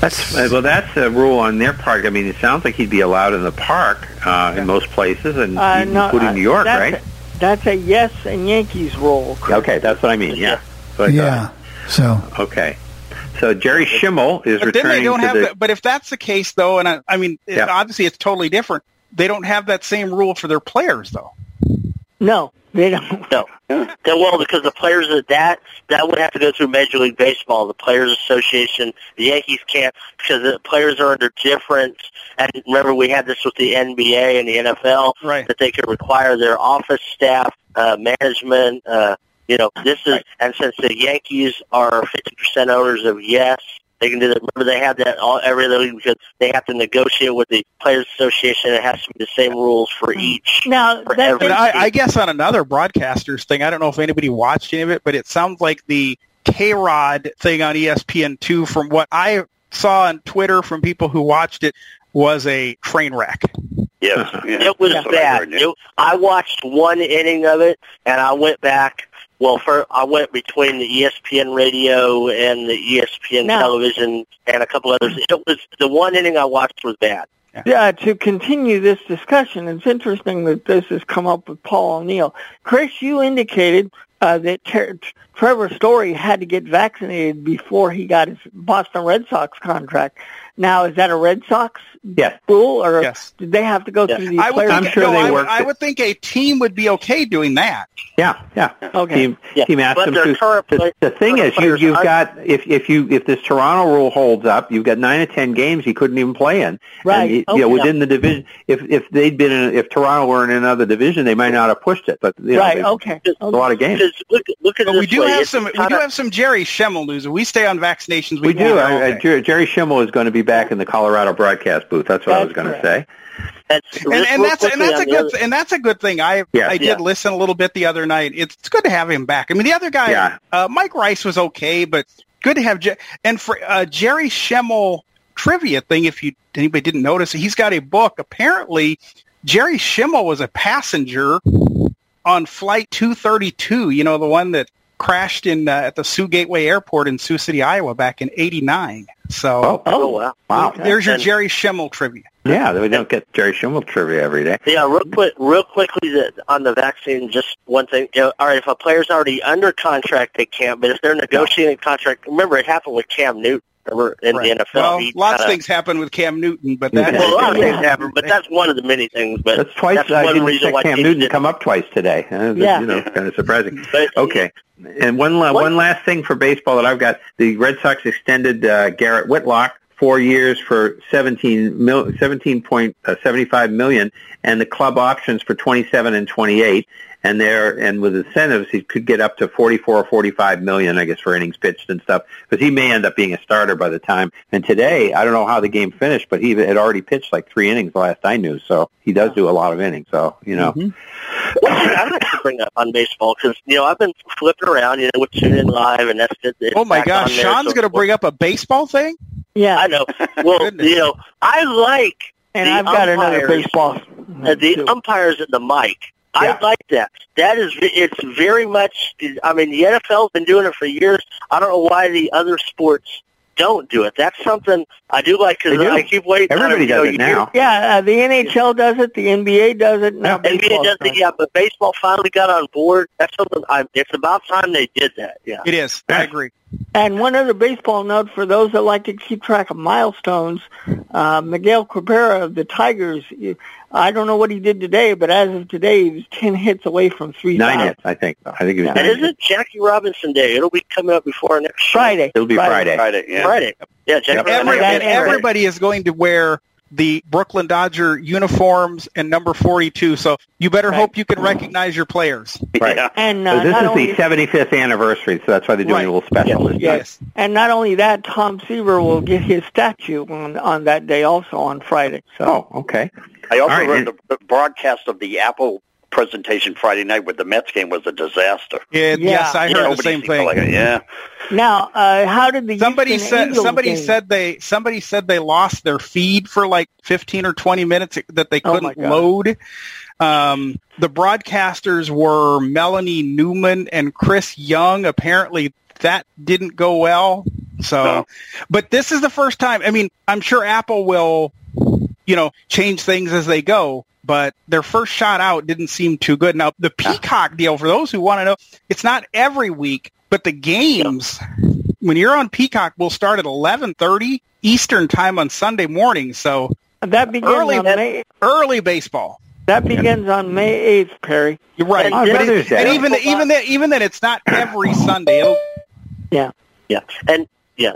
That's well, that's a rule on their part. I mean, it sounds like he'd be allowed in the park uh, in most places, and uh, no, including uh, New York, that's right? A, that's a yes and Yankees rule. Chris. Okay, that's what I mean, yeah. I yeah, so. Okay. So Jerry Schemmel is but returning they don't to have the, that, but if that's the case, though, and I, I mean, yeah. it, obviously it's totally different. They don't have that same rule for their players, though. No, they don't. No. Well, because the players are that, that would have to go through Major League Baseball, the Players Association. The Yankees can't because the players are under different. And remember, we had this with the N B A and the N F L, right. that they could require their office staff, uh, management, uh You know, this is, right. and since the Yankees are fifty percent owners of yes, they can do that. Remember, they have that all every other league because they have to negotiate with the Players Association. It has to be the same rules for each. Now, for that, every I, I guess on another broadcaster's thing, I don't know if anybody watched any of it, but it sounds like the K-Rod thing on E S P N two, from what I saw on Twitter from people who watched it, was a train wreck. Yes. Yeah. It was yeah. bad. It, I watched one inning of it, and I went back. Well, for, I went between the E S P N radio and the E S P N no. television and a couple others. It was the one inning I watched was bad. Yeah. yeah, to continue this discussion, it's interesting that this has come up with Paul O'Neill. Chris, you indicated uh, that Ter- Trevor Story had to get vaccinated before he got his Boston Red Sox contract. Now, is that a Red Sox yes. rule, or yes. did they have to go yes. through the I would, players? I'm sure no, they I would, I would think a team would be okay doing that. Yeah, yeah. Okay. Team, yeah. team asked them to. The, the thing is, you, you've got if if you if this Toronto rule holds up, you've got nine or ten games he couldn't even play in. Right. And, okay. you know, within the division, if if they'd been in, if Toronto were in another division, they might not have pushed it. But you know, right. Okay. A lot of games. Look, look at but this we do way. have it's some. We do have some Jerry Schemmel news. We stay on vaccinations. We, we do. I, I, Jerry Schemmel is going to be back in the Colorado broadcast booth. That's what that's I was going to say. That's, and, and, that's, and, that's a good, and that's a good thing. I yeah, I did yeah. listen a little bit the other night. It's, it's good to have him back. I mean, the other guy, yeah. uh, Mike Rice, was okay, but good to have Je- – and for uh, Jerry Schemmel trivia thing, if you anybody didn't notice, he's got a book. Apparently, Jerry Schemmel was a passenger – on flight two thirty-two, you know, the one that crashed in uh, at the Sioux Gateway Airport in Sioux City, Iowa back in eighty-nine. So oh, oh wow. wow. There's your and, Jerry Schemmel trivia. Yeah, we don't get Jerry Schemmel trivia every day. Yeah, real quick, real quickly the, on the vaccine, just one thing. You know, all right, if a player's already under contract, they can't, but if they're negotiating a contract, remember it happened with Cam Newton. In right. the N F L, well, lots of things happen with Cam Newton, but that's well, a lot of things happen. But that's one of the many things. But that's twice. That's uh, one reason why Cam Newton didn't come up twice today. Uh, yeah, you know, kind of surprising. But, okay, and one la- one last thing for baseball that I've got: the Red Sox extended uh, Garrett Whitlock four years for seventeen mil- seventeen point uh, seventy five million, and the club options for twenty seven and twenty eight. And there, and with incentives, he could get up to forty-four or forty-five million, I guess, for innings pitched and stuff. Because he may end up being a starter by the time. And today, I don't know how the game finished, but he had already pitched like three innings last I knew. So he does do a lot of innings. So you know, mm-hmm. Well, I'd like to bring up on baseball because you know I've been flipping around, you know, with Tune In Live, and that's it. Oh my gosh, Sean's so going to bring up a baseball thing? Yeah, I know. Well, you know, I like and I've got another baseball. Uh, the umpires at the mic. Yeah. I like that. That is, it's very much, I mean, the N F L's been doing it for years. I don't know why the other sports don't do it. That's something I do like because I keep waiting. Everybody does it now. Yeah, uh, the N H L does it. The N B A does it. Now N B A does it, yeah, but baseball finally got on board. That's something, I, it's about time they did that, yeah. It is. I agree. And one other baseball note for those that like to keep track of milestones, uh, Miguel Cabrera of the Tigers, I don't know what he did today, but as of today, he was ten hits away from three thousand. Nine hits, I think. I think it was nine. And isn't Jackie Robinson Day? It'll be coming up before our next Friday. Show. It'll be Friday. Friday, yeah. Friday. Yeah, Jackie yep. Robinson Every, And everybody is going to wear the Brooklyn Dodger uniforms and number forty-two, so you better right. hope you can recognize your players. Right. Yeah. And uh, so this is the seventy-fifth anniversary, so that's why they're doing right. a little special. Yes. yes. And not only that, Tom Seaver will get his statue on, on that day also on Friday. So. Oh, okay. I also right. read the broadcast of the Apple presentation Friday night with the Mets game was a disaster. It, yeah. Yes, I heard yeah, the same thing. Like it, yeah. Now, uh, how did the somebody Houston said Angels somebody game? said they somebody said they lost their feed for like fifteen or twenty minutes that they couldn't oh load. Um, the broadcasters were Melanie Newman and Chris Young. Apparently, that didn't go well. So, no. But this is the first time. I mean, I'm sure Apple will, you know, change things as they go. But their first shot out didn't seem too good. Now, the Peacock deal, for those who want to know, it's not every week, but the games, when you're on Peacock, will start at eleven thirty Eastern time on Sunday morning. So that begins early, on May- early baseball. That begins on May eighth, Perry. You're right. And, but it, and even, the, even, the, even then, it's not every Sunday. It'll- yeah. Yeah. And, yeah.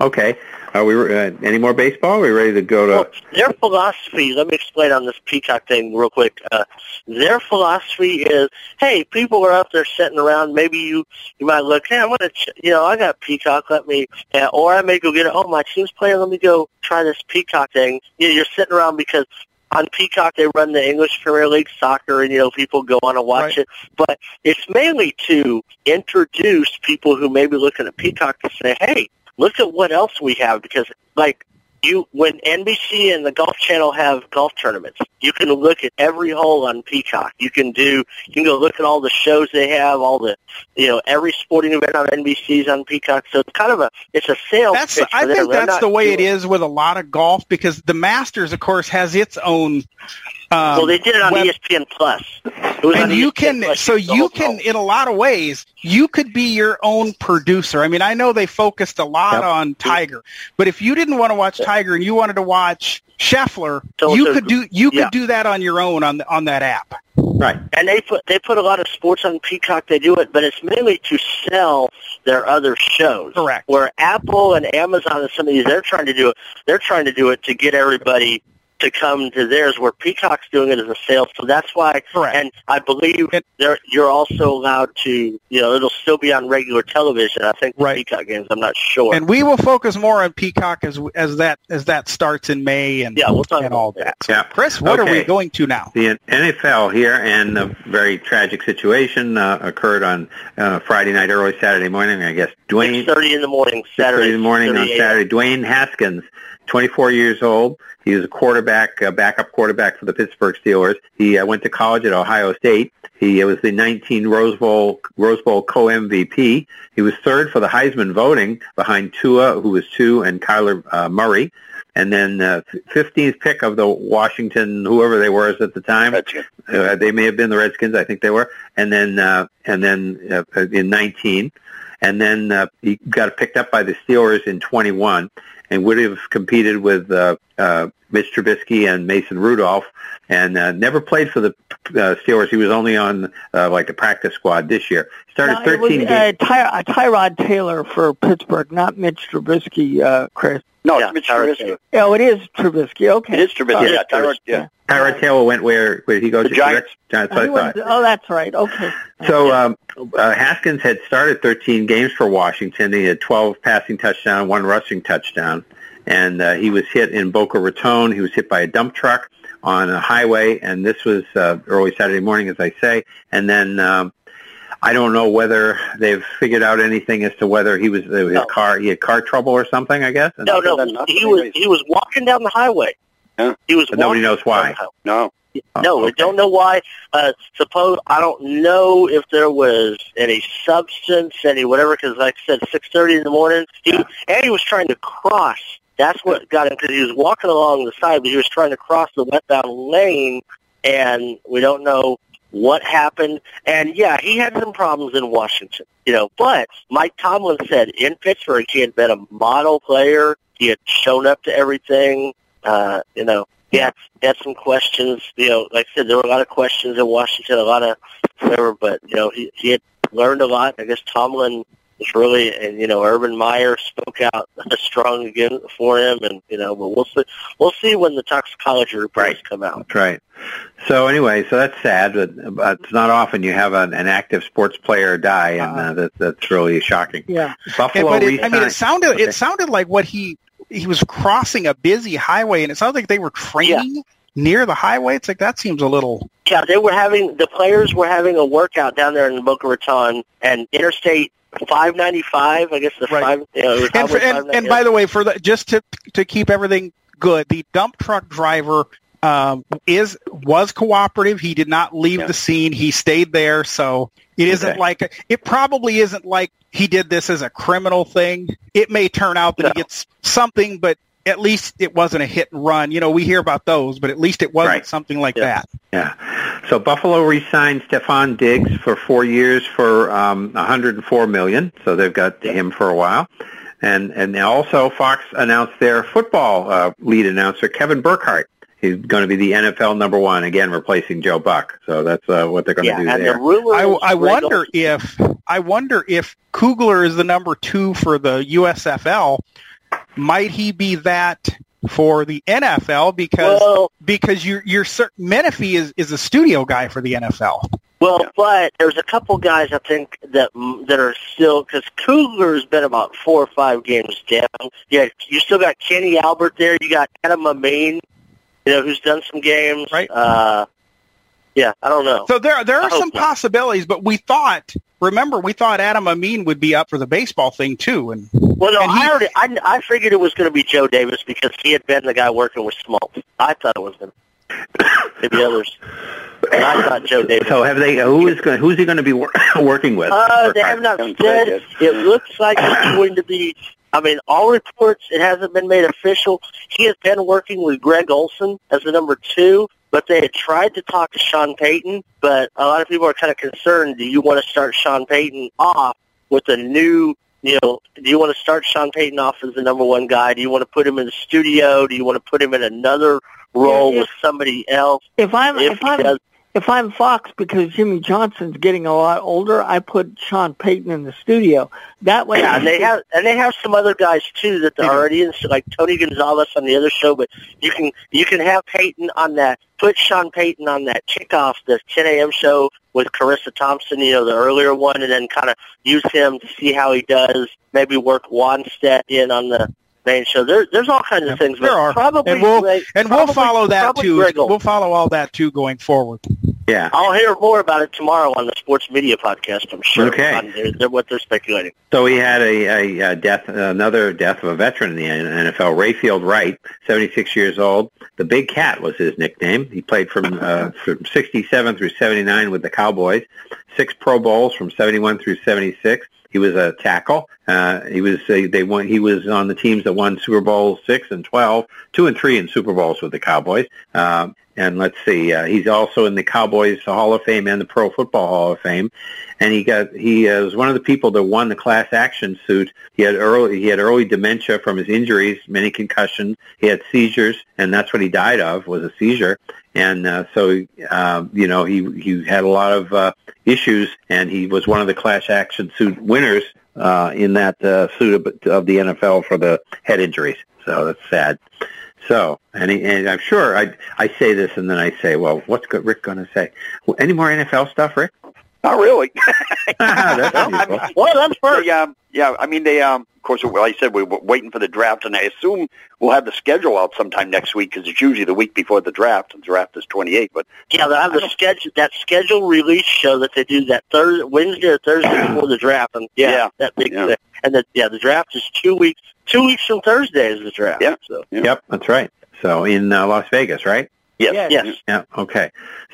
Okay. Are we uh, any more baseball? Are we ready to go to well, their philosophy? Let me explain on this Peacock thing real quick. Uh, their philosophy is, hey, people are out there sitting around. Maybe you, you might look, hey, I want to, ch- you know, I got Peacock. Let me, uh, or I may go get it. Oh, my team's playing. Let me go try this Peacock thing. You know, you're sitting around because on Peacock they run the English Premier League soccer, and you know people go on to watch right. it. But it's mainly to introduce people who may be looking at Peacock to say, hey, look at what else we have, because like you, when N B C and the Golf Channel have golf tournaments, you can look at every hole on Peacock. You can do, you can go look at all the shows they have, all the, you know, every sporting event on N B C's on Peacock. So it's kind of a, it's a sales that's, pitch. I think that's the way it is with a lot of golf, because the Masters, of course, has its own. Um, well, they did it on web- E S P N Plus. It was and on you E S P N can, Plus. So you can, in a lot of ways, you could be your own producer. I mean, I know they focused a lot yep. on Tiger, but if you didn't want to watch yep. Tiger and you wanted to watch Scheffler, so you could do you yeah. could do that on your own on on that app. Right. And they put they put a lot of sports on Peacock. They do it, but it's mainly to sell their other shows. Correct. Where Apple and Amazon and some of these, they're trying to do it. They're trying to do it to get everybody to come to theirs, where Peacock's doing it as a sale. So that's why, correct. And I believe there, you're also allowed to, you know, it'll still be on regular television, I think, right. Peacock games. I'm not sure. And we will focus more on Peacock as as that as that starts in May and, yeah, we'll talk and about all that. that. So, yeah. Chris, what okay. are we going to now? The N F L here, and a very tragic situation uh, occurred on uh, Friday night, early Saturday morning, I guess. Dwayne, six thirty in the morning, Saturday. six thirty in the morning on Saturday. Dwayne Haskins, twenty-four years old. He was a quarterback quarterback, uh, backup quarterback for the Pittsburgh Steelers. He uh, went to college at Ohio State. He was the nineteen Rose Bowl, Rose Bowl co-M V P. He was third for the Heisman voting behind Tua, who was two, and Kyler uh, Murray. And then uh, fifteenth pick of the Washington, whoever they were at the time. Gotcha. Uh, they may have been the Redskins, I think they were. And then uh, and then uh, in nineteen. And then uh, he got picked up by the Steelers in twenty-one and would have competed with uh, uh, Mitch Trubisky and Mason Rudolph, and uh, never played for the uh, Steelers. He was only on uh, like the practice squad this year. Started no, thirteen was, games. Uh, Ty- Tyrod Taylor for Pittsburgh, not Mitch Trubisky, uh, Chris. No, yeah, it's Mitch Tyrod Trubisky. Taylor. Oh, it is Trubisky. Okay, it is Trubisky. Yeah, yeah, Tyrod. Yeah. Tyrod Taylor went where? Where did he go? The to Giants. Giants. I thought. Oh, that's right. Okay. So um, uh, Haskins had started thirteen games for Washington. He had twelve passing touchdowns, one rushing touchdown, and uh, he was hit in Boca Raton. He was hit by a dump truck on a highway, and this was uh, early Saturday morning, as I say, and then. Um, I don't know whether they've figured out anything as to whether he was his no. car he had car trouble or something. I guess. And no, no, he, he was he was walking down the highway. Huh? He was. But nobody knows why. No, oh, no, okay. We don't know why. Uh, suppose I don't know if there was any substance, any whatever. Because like I said, six thirty in the morning, he yeah. and he was trying to cross. That's what got him because he was walking along the side, but he was trying to cross the westbound lane, and we don't know. What happened, and yeah, he had some problems in Washington, you know, but Mike Tomlin said in Pittsburgh he had been a model player, he had shown up to everything, uh, you know, he had, he had some questions, you know, like I said, there were a lot of questions in Washington, a lot of whatever, but, you know, he, he had learned a lot. I guess Tomlin was really, and, you know, Urban Meyer spoke out strong again for him, and, you know, but we'll see, we'll see when the toxicology reports come out. That's right. So anyway, so that's sad, but it's not often you have an, an active sports player die, and uh, that, that's really shocking. Yeah, Buffalo. Yeah, it, I mean, it sounded okay. it sounded like what he he was crossing a busy highway, and it sounded like they were training yeah. near the highway. It's like that seems a little. Yeah, they were having the players were having a workout down there in Boca Raton and Interstate five ninety-five. I guess the right. five. You know, and for, and, and by the way, for the, just to to keep everything good, the dump truck driver. Um, is was cooperative. He did not leave yeah. the scene. He stayed there. So it isn't okay. like it probably isn't like he did this as a criminal thing. It may turn out that no. he gets something, but at least it wasn't a hit and run. You know, we hear about those, but at least it wasn't right. something like yeah. that. Yeah. So Buffalo re-signed Stephon Diggs for four years for um, one hundred four million dollars. So they've got him for a while. And and also Fox announced their football uh, lead announcer Kevin Burkhardt. He's going to be the N F L number one, again, replacing Joe Buck. So that's uh, what they're going yeah, to do and there. The rumors I, I, wonder if, I wonder if Kugler is the number two for the U S F L. Might he be that for the N F L? Because well, because you're, you're certain Menifee is, is a studio guy for the N F L. Well, yeah. but there's a couple guys, I think, that that are still – because Kugler's been about four or five games down. Yeah, you still got Kenny Albert there. You got Adam Amin. You know, who's done some games. Right. Uh, yeah, I don't know. So there there are some not. possibilities, but we thought, remember, we thought Adam Amin would be up for the baseball thing, too. And Well, no, and I, he, already, I I figured it was going to be Joe Davis because he had been the guy working with Smoltz. I thought it was him. Maybe others. And I thought Joe Davis. So have they? Who is going? Who's he going to be wor- working with? Uh, they have not said. It looks like it's going to be... I mean, all reports, it hasn't been made official. He has been working with Greg Olson as the number two, but they had tried to talk to Sean Payton, but a lot of people are kind of concerned, do you want to start Sean Payton off with a new, you know, do you want to start Sean Payton off as the number one guy? Do you want to put him in the studio? Do you want to put him in another role yeah, if, with somebody else? If I'm, if, if, I'm if I'm Fox, because Jimmy Johnson's getting a lot older, I put Sean Payton in the studio. That way, yeah, and they have and they have some other guys too that are already in, like Tony Gonzalez on the other show. But you can you can have Payton on that. Put Sean Payton on that kickoff, the ten a.m. show with Carissa Thompson, you know, the earlier one, and then kind of use him to see how he does. Maybe work Wanstead in on the main show. There, there's all kinds of things. There are. Probably, and we'll, and we'll probably, follow that, too. Griggle. We'll follow all that, too, going forward. Yeah. I'll hear more about it tomorrow on the Sports Media Podcast, I'm sure. Okay. On their, their, what they're speculating. So we had a, a, a death, another death of a veteran in the N F L, Rayfield Wright, seventy-six years old. The Big Cat was his nickname. He played from, uh, from sixty-seven through seventy-nine with the Cowboys, six Pro Bowls from seventy-one through seventy-six. He was a tackle. Uh, he was uh, they won. He was on the teams that won Super Bowls six and twelve, two and three in Super Bowls with the Cowboys. Uh, and let's see, uh, he's also in the Cowboys Hall of Fame and the Pro Football Hall of Fame. And he got he uh, was one of the people that won the class action suit. He had early he had early dementia from his injuries, many concussions. He had seizures, and that's what he died of, was a seizure. And uh, so, uh, you know, he he had a lot of uh, issues, and he was one of the class action suit winners uh, in that uh, suit of, of the N F L for the head injuries. So that's sad. So, and, he, and I'm sure I I say this, and then I say, well, what's Rick going to say? Well, any more N F L stuff, Rick? Not really. That's well, I mean, well, I'm sure. Yeah, yeah. I mean, they. Um, of course, like I said, we were waiting for the draft, and I assume we'll have the schedule out sometime next week because it's usually the week before the draft, and the draft is twenty-eight. But yeah, they'll have the schedule. That schedule release show that they do that Thursday, Wednesday or Thursday before the draft, and yeah, yeah. that big yeah. And the, yeah, the draft is two weeks. Two weeks from Thursday is the draft. Yeah. So yeah. Yep, that's right. So in uh, Las Vegas, right? Yes. Yes. Yeah. Okay.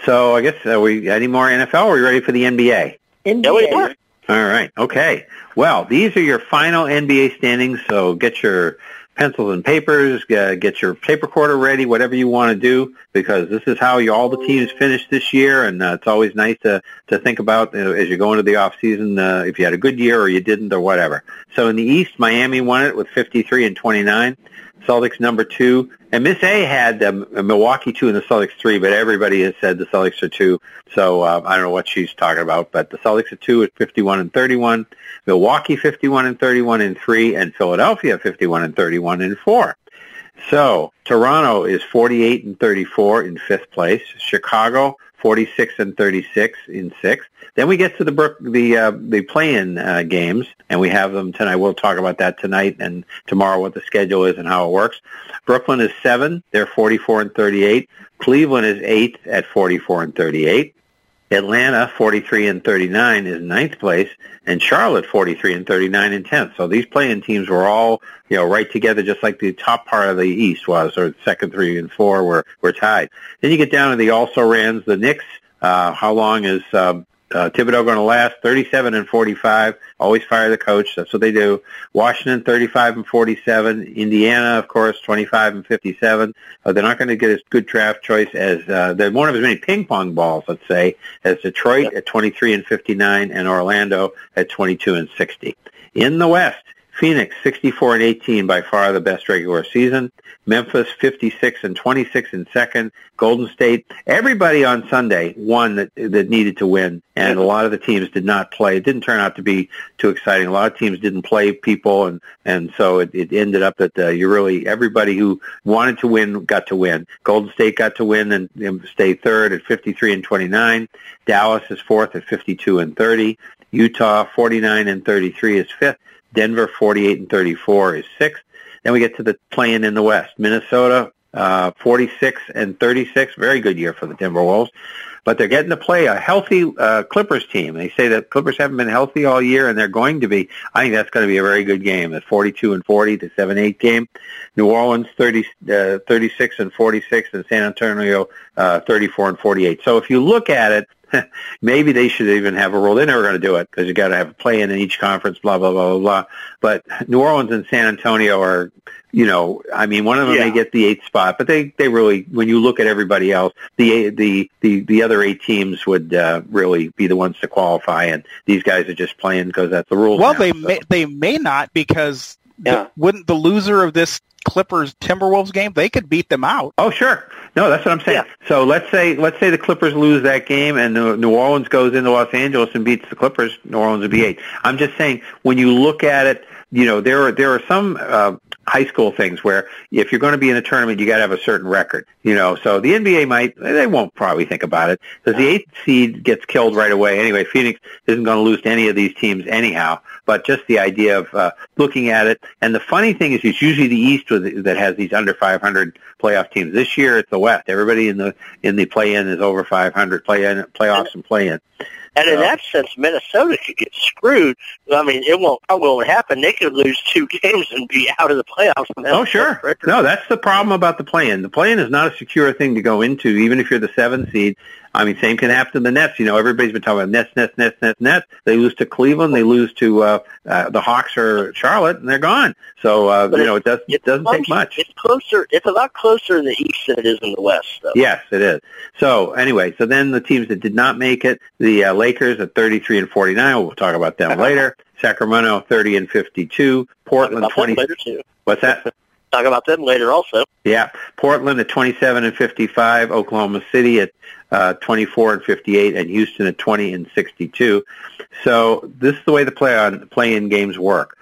So I guess uh, we any more N F L? Or are we ready for the N B A? N B A. Yeah, we are. All right. Okay. Well, these are your final N B A standings. So get your pencils and papers. Uh, get your tape recorder ready. Whatever you want to do, because this is how you, all the teams finished this year, and uh, it's always nice to to think about uh, as you go into the off season uh, if you had a good year or you didn't or whatever. So in the East, Miami won it with fifty-three and twenty-nine. Celtics number two, and Miss A had um, Milwaukee two and the Celtics three, but everybody has said the Celtics are two, so uh, I don't know what she's talking about, but the Celtics are two at fifty-one and thirty-one, Milwaukee fifty-one and thirty-one and three, and Philadelphia fifty-one and thirty-one and four. So Toronto is forty-eight and thirty-four in fifth place, Chicago forty-six and thirty-six in sixth. Then we get to the Brook, the uh, the play-in uh, games, and we have them tonight. We'll talk about that tonight and tomorrow, what the schedule is and how it works. Brooklyn is seven; they're forty-four and thirty-eight. Cleveland is eighth at forty-four and thirty-eight. Atlanta forty-three and thirty-nine is ninth place, and Charlotte forty-three and thirty-nine in tenth. So these play-in teams were all, you know, right together, just like the top part of the East was, or second three and four were were tied. Then you get down to the also-rans, the Knicks. Uh, how long is um, uh, Thibodeau going to last? thirty-seven and forty-five. Always fire the coach. That's what they do. Washington thirty-five and forty-seven. Indiana, of course, twenty-five and fifty-seven. Uh, they're not going to get as good draft choice as uh, they won't have as many ping pong balls, let's say, as Detroit at twenty-three and fifty-nine and Orlando at twenty-two and sixty. In the West, Phoenix sixty-four and eighteen, by far the best regular season. Memphis fifty-six and twenty-six in second. Golden State. Everybody on Sunday won that that needed to win, and a lot of the teams did not play. It didn't turn out to be too exciting. A lot of teams didn't play people, and and so it, it ended up that uh, you really everybody who wanted to win got to win. Golden State got to win and, and stay third at fifty-three and twenty-nine. Dallas is fourth at fifty-two and thirty. Utah forty-nine and thirty-three is fifth. Denver forty-eight and thirty-four is sixth. Then we get to the play-in in the West. Minnesota uh, forty-six and thirty-six, very good year for the Timberwolves. But they're getting to play a healthy uh, Clippers team. They say that Clippers haven't been healthy all year, and they're going to be. I think that's going to be a very good game. It's forty-two and forty, the seven eight game. New Orleans thirty, uh, thirty-six and forty-six, and San Antonio uh, thirty-four and forty-eight. So if you look at it, maybe they should even have a rule. They're never going to do it because you got to have a play-in in each conference, blah, blah, blah, blah, blah. But New Orleans and San Antonio are, you know, I mean, one of them yeah. may get the eighth spot, but they, they really, when you look at everybody else, the the the, the other eight teams would uh, really be the ones to qualify, and these guys are just playing because that's the rule. Well, now, they, so. may, they may not because yeah. the, wouldn't the loser of this Clippers Timberwolves game, they could beat them out. Oh, sure. No, that's what I'm saying. Yeah. So let's say let's say the Clippers lose that game and New Orleans goes into Los Angeles and beats the Clippers. New Orleans would be eight. I'm just saying when you look at it, you know, there are there are some uh, high school things where if you're going to be in a tournament, you got to have a certain record. You know, so the N B A might they won't probably think about it because the eighth seed gets killed right away anyway. Phoenix isn't going to lose to any of these teams anyhow. but just the idea of uh, looking at it. And the funny thing is, it's usually the East with, that has these under five hundred playoff teams. This year, it's the West. Everybody in the in the play-in is over five hundred play-in, playoffs and play-in. And so, in that sense, Minnesota could get screwed. I mean, it won't probably won't happen. They could lose two games and be out of the playoffs. Oh, sure. Record. No, that's the problem about the play-in. The play-in is not a secure thing to go into, even if you're the seventh seed. I mean, same can happen to the Nets. You know, everybody's been talking about Nets, Nets, Nets, Nets, Nets. They lose to Cleveland. They lose to uh, uh, the Hawks or Charlotte, and they're gone. So, uh, you know, it, does, it doesn't closer, take much. It's closer. It's a lot closer in the East than it is in the West, though. Yes, it is. So, anyway, so then the teams that did not make it, the uh, Lakers at thirty-three and forty-nine. We'll talk about them later. Sacramento, thirty and fifty-two. Portland, twenty. Later too. What's that? Talk about them later also. Yeah. Portland at twenty-seven and fifty-five, Oklahoma City at uh, twenty-four and fifty-eight, and Houston at twenty and sixty-two. So this is the way the play on, play-in games work.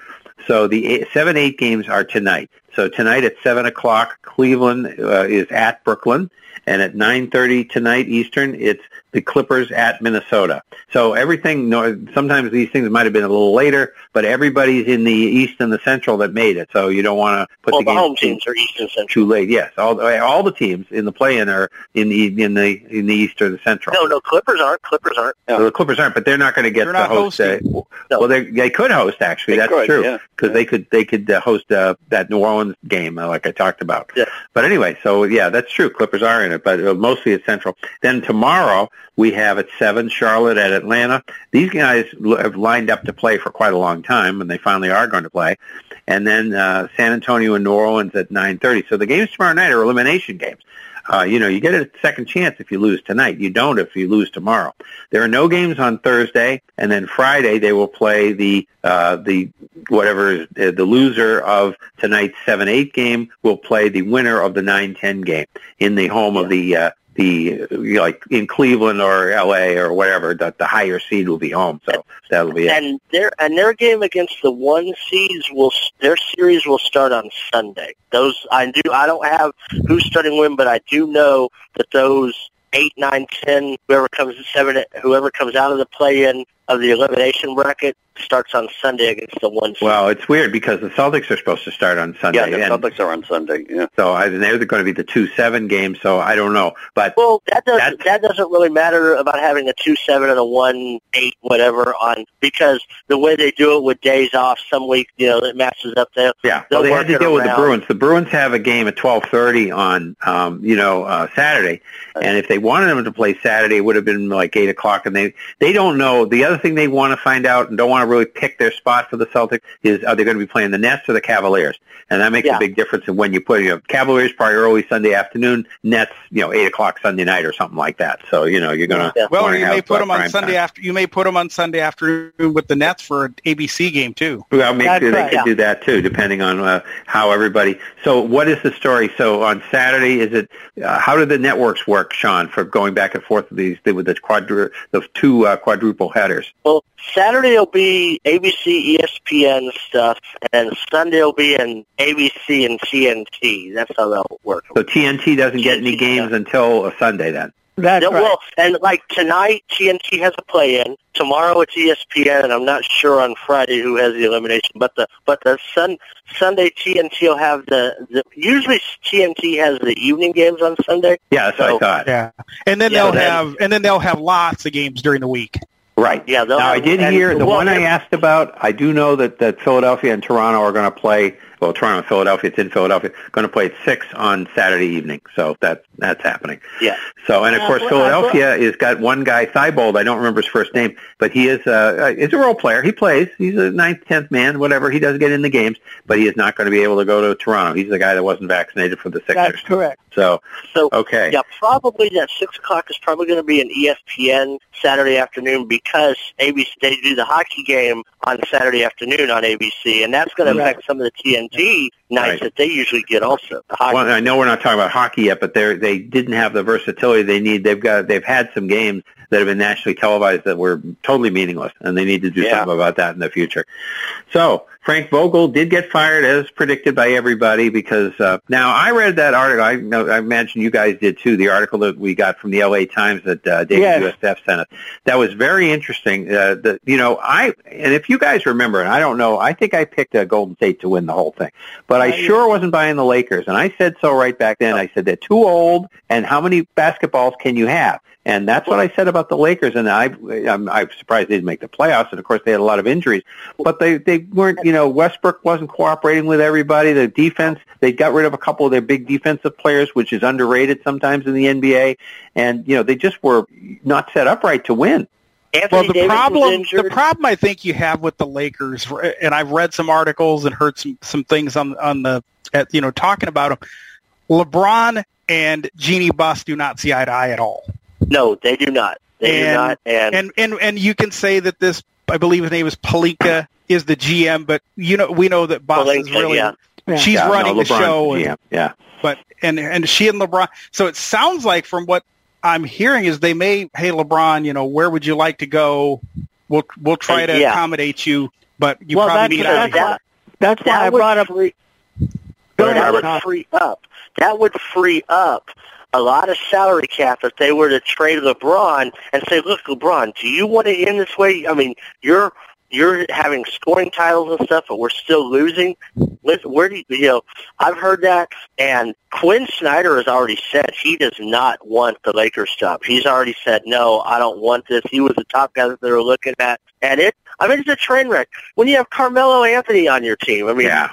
So the eight, seven, eight games are tonight. So tonight at seven o'clock, Cleveland uh, is at Brooklyn, and at nine thirty tonight Eastern, it's the Clippers at Minnesota. So everything, sometimes these things might have been a little later, but everybody's in the East and the Central that made it. So you don't want to put well, the, the home teams are East and Central. Too late, yes. All, all the teams in the play-in are in the in the in the East or the Central. No, no, Clippers aren't. Clippers aren't. No. So the Clippers aren't, but they're not going to get they're to host. Uh, no. Well, they they could host actually. They That's could, true because yeah. they could they could uh, host uh, that New Orleans game uh, like I talked about. Yeah. But anyway, so yeah, that's true. Clippers are in it, but uh, mostly it's Central. Then tomorrow we have at seven Charlotte at Atlanta. These guys l- have lined up to play for quite a long time, and they finally are going to play. And then uh, San Antonio and New Orleans at nine thirty. So the games tomorrow night are elimination games. Uh, you know, you get a second chance if you lose tonight. You don't if you lose tomorrow. There are no games on Thursday, and then Friday they will play the uh, the whatever uh, the loser of tonight's seven eight game will play the winner of the nine ten game in the home yeah. of the uh, the you know, like in Cleveland or L A or whatever. The, the higher seed will be home, so that'll be and it. And their and their game against the one seeds will their series will start on Sunday. Those I do I don't have who's starting when, but I do know that those eight, nine, ten, whoever comes to seven, whoever comes out of the play-in of the elimination bracket starts on Sunday against the one seed. Well, it's weird because the Celtics are supposed to start on Sunday. Yeah, the and Celtics are on Sunday. Yeah. So I, they're going to be the two seven game. So I don't know, but well, that doesn't that doesn't really matter about having a two seven and a one eight whatever on because the way they do it with days off, some week you know it matches up there. Yeah. Well, they had to deal with the Bruins. The Bruins have a game at twelve thirty on um, you know uh, Saturday, okay. And if they wanted them to play Saturday, it would have been like eight o'clock. And they they don't know the other thing they want to find out and don't want to really pick their spot for the Celtics is are they going to be playing the Nets or the Cavaliers? And that makes yeah. a big difference in when you put, you know, Cavaliers probably early Sunday afternoon, Nets, you know, eight o'clock Sunday night or something like that. So, you know, you're going to. Well, you may put them on Sunday after, you may put them on Sunday afternoon with the Nets for an A B C game too. Well, make sure they could do that too, depending on uh, how everybody. So what is the story? So on Saturday, is it, uh, how do the networks work, Sean, for going back and forth with these, with the quadru, the two uh, quadruple headers? Well, Saturday will be A B C, E S P N stuff, and Sunday will be in A B C and T N T. That's how that'll work. So T N T doesn't T N T get any games does. Until Sunday then? That's no, right. Well, and like tonight, T N T has a play-in. Tomorrow it's E S P N, and I'm not sure on Friday who has the elimination. But the but the sun, Sunday T N T will have the, the usually T N T has the evening games on Sunday. Yeah, that's so, what I thought. Yeah, and then yeah, they'll then, have and then they'll have lots of games during the week. Right. Yeah, now, I did hear the well, one I asked about, I do know that, that Philadelphia and Toronto are going to play, well, Toronto and Philadelphia, it's in Philadelphia, going to play at six on Saturday evening. So that that's happening. Yeah. So, and, of yeah, course, well, Philadelphia well, has got one guy, Thibault, I don't remember his first name, but he is uh, is a role player. He plays. He's a ninth, tenth man, whatever. He does get in the games, but he is not going to be able to go to Toronto. He's the guy that wasn't vaccinated for the Sixers. That's correct. So, so okay. Yeah, probably that six o'clock is probably going to be an E S P N Saturday afternoon because A B C they do the hockey game on Saturday afternoon on A B C, and that's going to affect some of the T N T nights right. that they usually get also. Well, I know we're not talking about hockey yet, but they they didn't have the versatility they need. They've got they've had some games that have been nationally televised that were totally meaningless, and they need to do yeah. something about that in the future. So Frank Vogel did get fired, as predicted by everybody, because uh, now I read that article. I know, I imagine you guys did too, the article that we got from the L A Times that uh, David yes. U S F sent us. That was very interesting. Uh, the, you know, I and if you guys remember, and I don't know, I think I picked a Golden State to win the whole thing, but I sure wasn't buying the Lakers, and I said so right back then. I said, they're too old, and how many basketballs can you have? And that's what I said about the Lakers, and I, I'm, I'm surprised they didn't make the playoffs. And of course, they had a lot of injuries, but they, they weren't. You know, Westbrook wasn't cooperating with everybody. The defense, they got rid of a couple of their big defensive players, which is underrated sometimes in the N B A. And you know, they just were not set up right to win. Anthony well, the Davis problem, the problem I think you have with the Lakers, and I've read some articles and heard some some things on on the at, you know talking about them. LeBron and Jeannie Buss do not see eye to eye at all. No, they do not. They and, do not. And, and and and you can say that this, I believe his name is Pelinka, is the G M, but you know we know that Boston's really yeah. she's yeah, running no, LeBron, the show. And, yeah, yeah. But and and she and LeBron. So it sounds like from what I'm hearing is they may, hey LeBron, you know, where would you like to go? We'll we'll try to yeah. accommodate you, but you well, probably need out of here. That's why that I brought up. Free, that would free up. That would free up a lot of salary cap if they were to trade LeBron and say, look, LeBron, do you want to end this way? I mean, you're you're having scoring titles and stuff, but we're still losing. Where do you, you know, I've heard that, and Quinn Snyder has already said he does not want the Lakers job. He's already said, no, I don't want this. He was the top guy that they were looking at, and it, I mean, it's a train wreck when you have Carmelo Anthony on your team. I mean, yeah.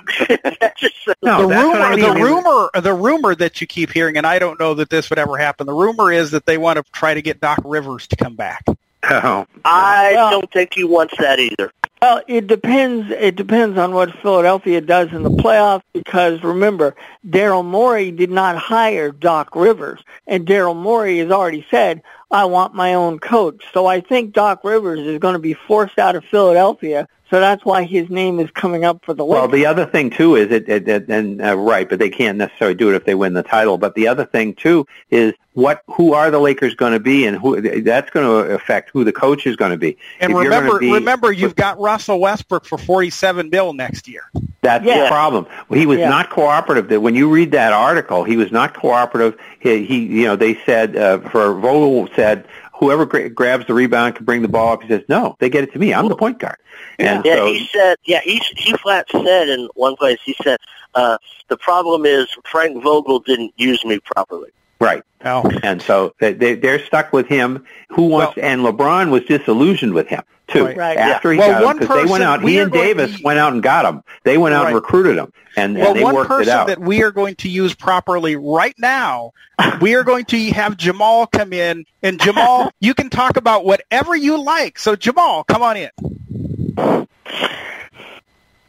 that's just no, the rumor. I mean. The rumor. The rumor that you keep hearing, and I don't know that this would ever happen. The rumor is that they want to try to get Doc Rivers to come back. Oh. I well, don't think he wants that either. Well, it depends. It depends on what Philadelphia does in the playoffs, because remember, Daryl Morey did not hire Doc Rivers, and Daryl Morey has already said, I want my own coach. So I think Doc Rivers is going to be forced out of Philadelphia, so that's why his name is coming up for the Lakers. Well, the other thing, too, is it, it, it and uh, right, but they can't necessarily do it if they win the title. But the other thing, too, is what who are the Lakers going to be, and who that's going to affect who the coach is going to be. And if remember, be, remember, you've got Russell Westbrook for forty-seven mil next year. That's yeah. the problem. He was yeah. not cooperative. When you read that article, he was not cooperative. He, he you know, they said uh, for Vogel said whoever gra- grabs the rebound can bring the ball up. He says, no, they get it to me. I'm the point guard. And yeah, so, he said. Yeah, he he flat said in one place. He said uh, the problem is Frank Vogel didn't use me properly. Right. Oh. And so they, they, they're stuck with him. Who wants? Well, and LeBron was disillusioned with him, too. Right. After yeah. he well, got him, because they went out. He and Davis be, went out and got him. They went out right. and recruited him, and, well, and they worked it out. One person that we are going to use properly right now, we are going to have Jamal come in. And, Jamal, you can talk about whatever you like. So, Jamal, come on in.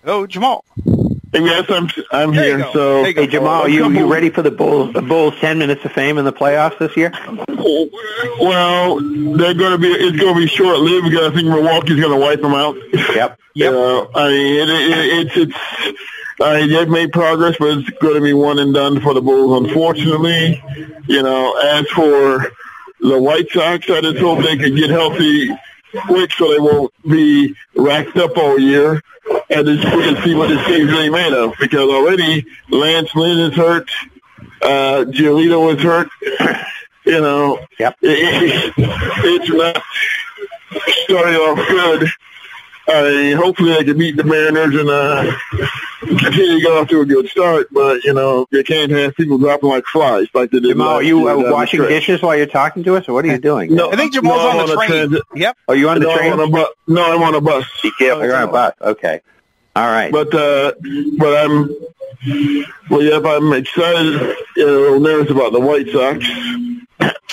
Oh, Jamal. Yes, I'm I'm there here. So, hey, Jamal, you you ready for the Bulls, the Bulls ten minutes of fame in the playoffs this year? Well, they're going to be it's going to be short lived because I think Milwaukee's going to wipe them out. Yep. Yep. Uh, I mean, it, it, it's it's I mean, they've made progress, but it's going to be one and done for the Bulls. Unfortunately, you know, as for the White Sox, I just hope they can get healthy quick so they won't be racked up all year. And we can see what this team's really made of, because already Lance Lynn is hurt, uh, Giolito is hurt. You know, yep. it, it's not starting off good. I mean, hopefully they can beat the Mariners and uh, continue to get off to a good start. But, you know, you can't have people dropping like flies like they did. Jamal, are you uh, washing dishes while you're talking to us, or what are you doing? No, I think Jamal's no, on, on the train. Transit. Yep. Are you on no, the train? I'm on a bu- no, I'm on a bus. You can't, you're on a bus. Okay. All right. But, uh, but I'm, well, yeah, I'm excited, you know, nervous about the White Sox.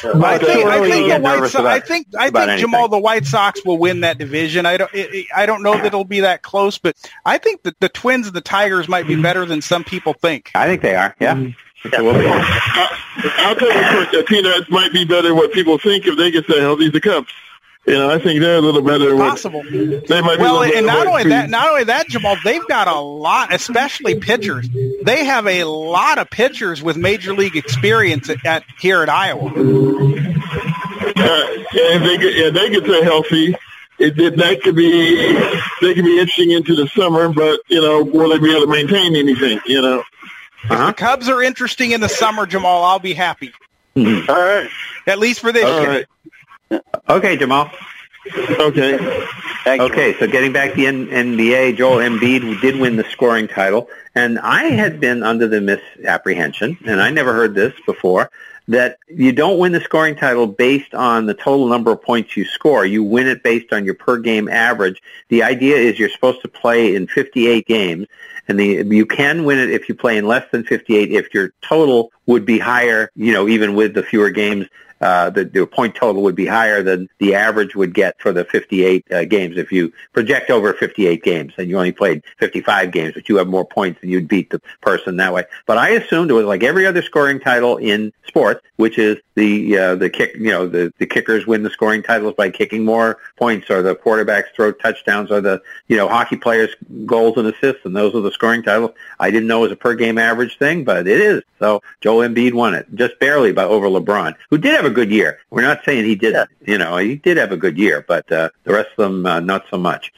I think, I think the White so- about, I think I think Jamal the White Sox will win that division. I don't it, it, I don't know that it'll be that close, but I think that the Twins and the Tigers might be better than some people think. I think they are. Yeah. Mm-hmm. yeah. Will be. I, I'll tell you, of course, the Peanuts might be better than what people think if they get the healthy the Cubs. You know, I think they're a little better. It's possible. With, they might well, be and not only that, not only that, Jamal, they've got a lot, especially pitchers. They have a lot of pitchers with major league experience at, at here at Iowa. Uh, and they get, yeah, they get their healthy. It, it, that could be they could be itching into the summer, but you know, will they be able to maintain anything? You know, if uh-huh. the Cubs are interesting in the summer, Jamal, I'll be happy. Mm-hmm. All right, at least for this All year. Right. Okay, Jamal. Okay. Thank okay. You. So getting back to the N B A, Joel Embiid did win the scoring title, and I had been under the misapprehension, and I never heard this before, that you don't win the scoring title based on the total number of points you score. You win it based on your per-game average. The idea is you're supposed to play in fifty-eight games, and the, you can win it if you play in less than fifty-eight if your total would be higher, you know, even with the fewer games. Uh, the, the point total would be higher than the average would get for the fifty-eight uh, games. If you project over fifty-eight games and you only played fifty-five games, but you have more points and you'd beat the person that way. But I assumed it was like every other scoring title in sports, which is the uh, the kick. You know, the, the kickers win the scoring titles by kicking more points, or the quarterbacks throw touchdowns, or the you know hockey players goals and assists, and those are the scoring titles. I didn't know it was a per game average thing, but it is. So Joel Embiid won it just barely by over LeBron, who did have a good year. We're not saying he didn't. Yeah. You know, he did have a good year, but uh, the rest of them uh, not so much.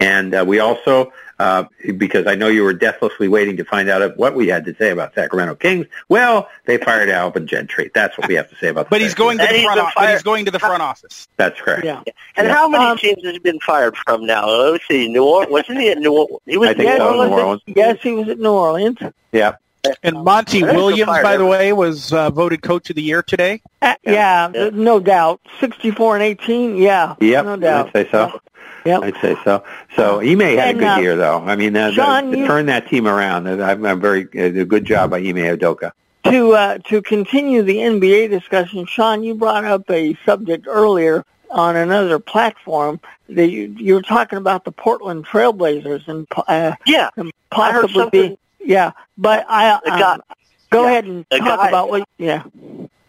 And uh, we also, uh, because I know you were deathlessly waiting to find out what we had to say about Sacramento Kings. Well, they fired Alvin Gentry. That's what we have to say about. but, he's going to the front he's o- but he's going to the front office. That's correct. Yeah. yeah. And yeah. how many um, teams has he been fired from now? Let's see. New Orleans. Wasn't he at New Orleans? He was I think yes, so, New Orleans. Yes, he was at New Orleans. Yeah. And Monty Williams, by the way, was uh, voted Coach of the Year today. Uh, yeah, yeah, no doubt. sixty-four and eighteen, yeah. Yep, no doubt. I'd say so. Yeah. Yep. I'd say so. So Ime had and, a good uh, year, though. I mean, uh, John, the, the, you, turn that team around. I'm, I'm very uh, good job by Ime Udoka. To uh, to continue the N B A discussion, Sean, you brought up a subject earlier on another platform. That you, you were talking about the Portland Trailblazers and uh, yeah, and possibly being. Yeah, but I um, go yeah. ahead and a talk guy. about what. Yeah.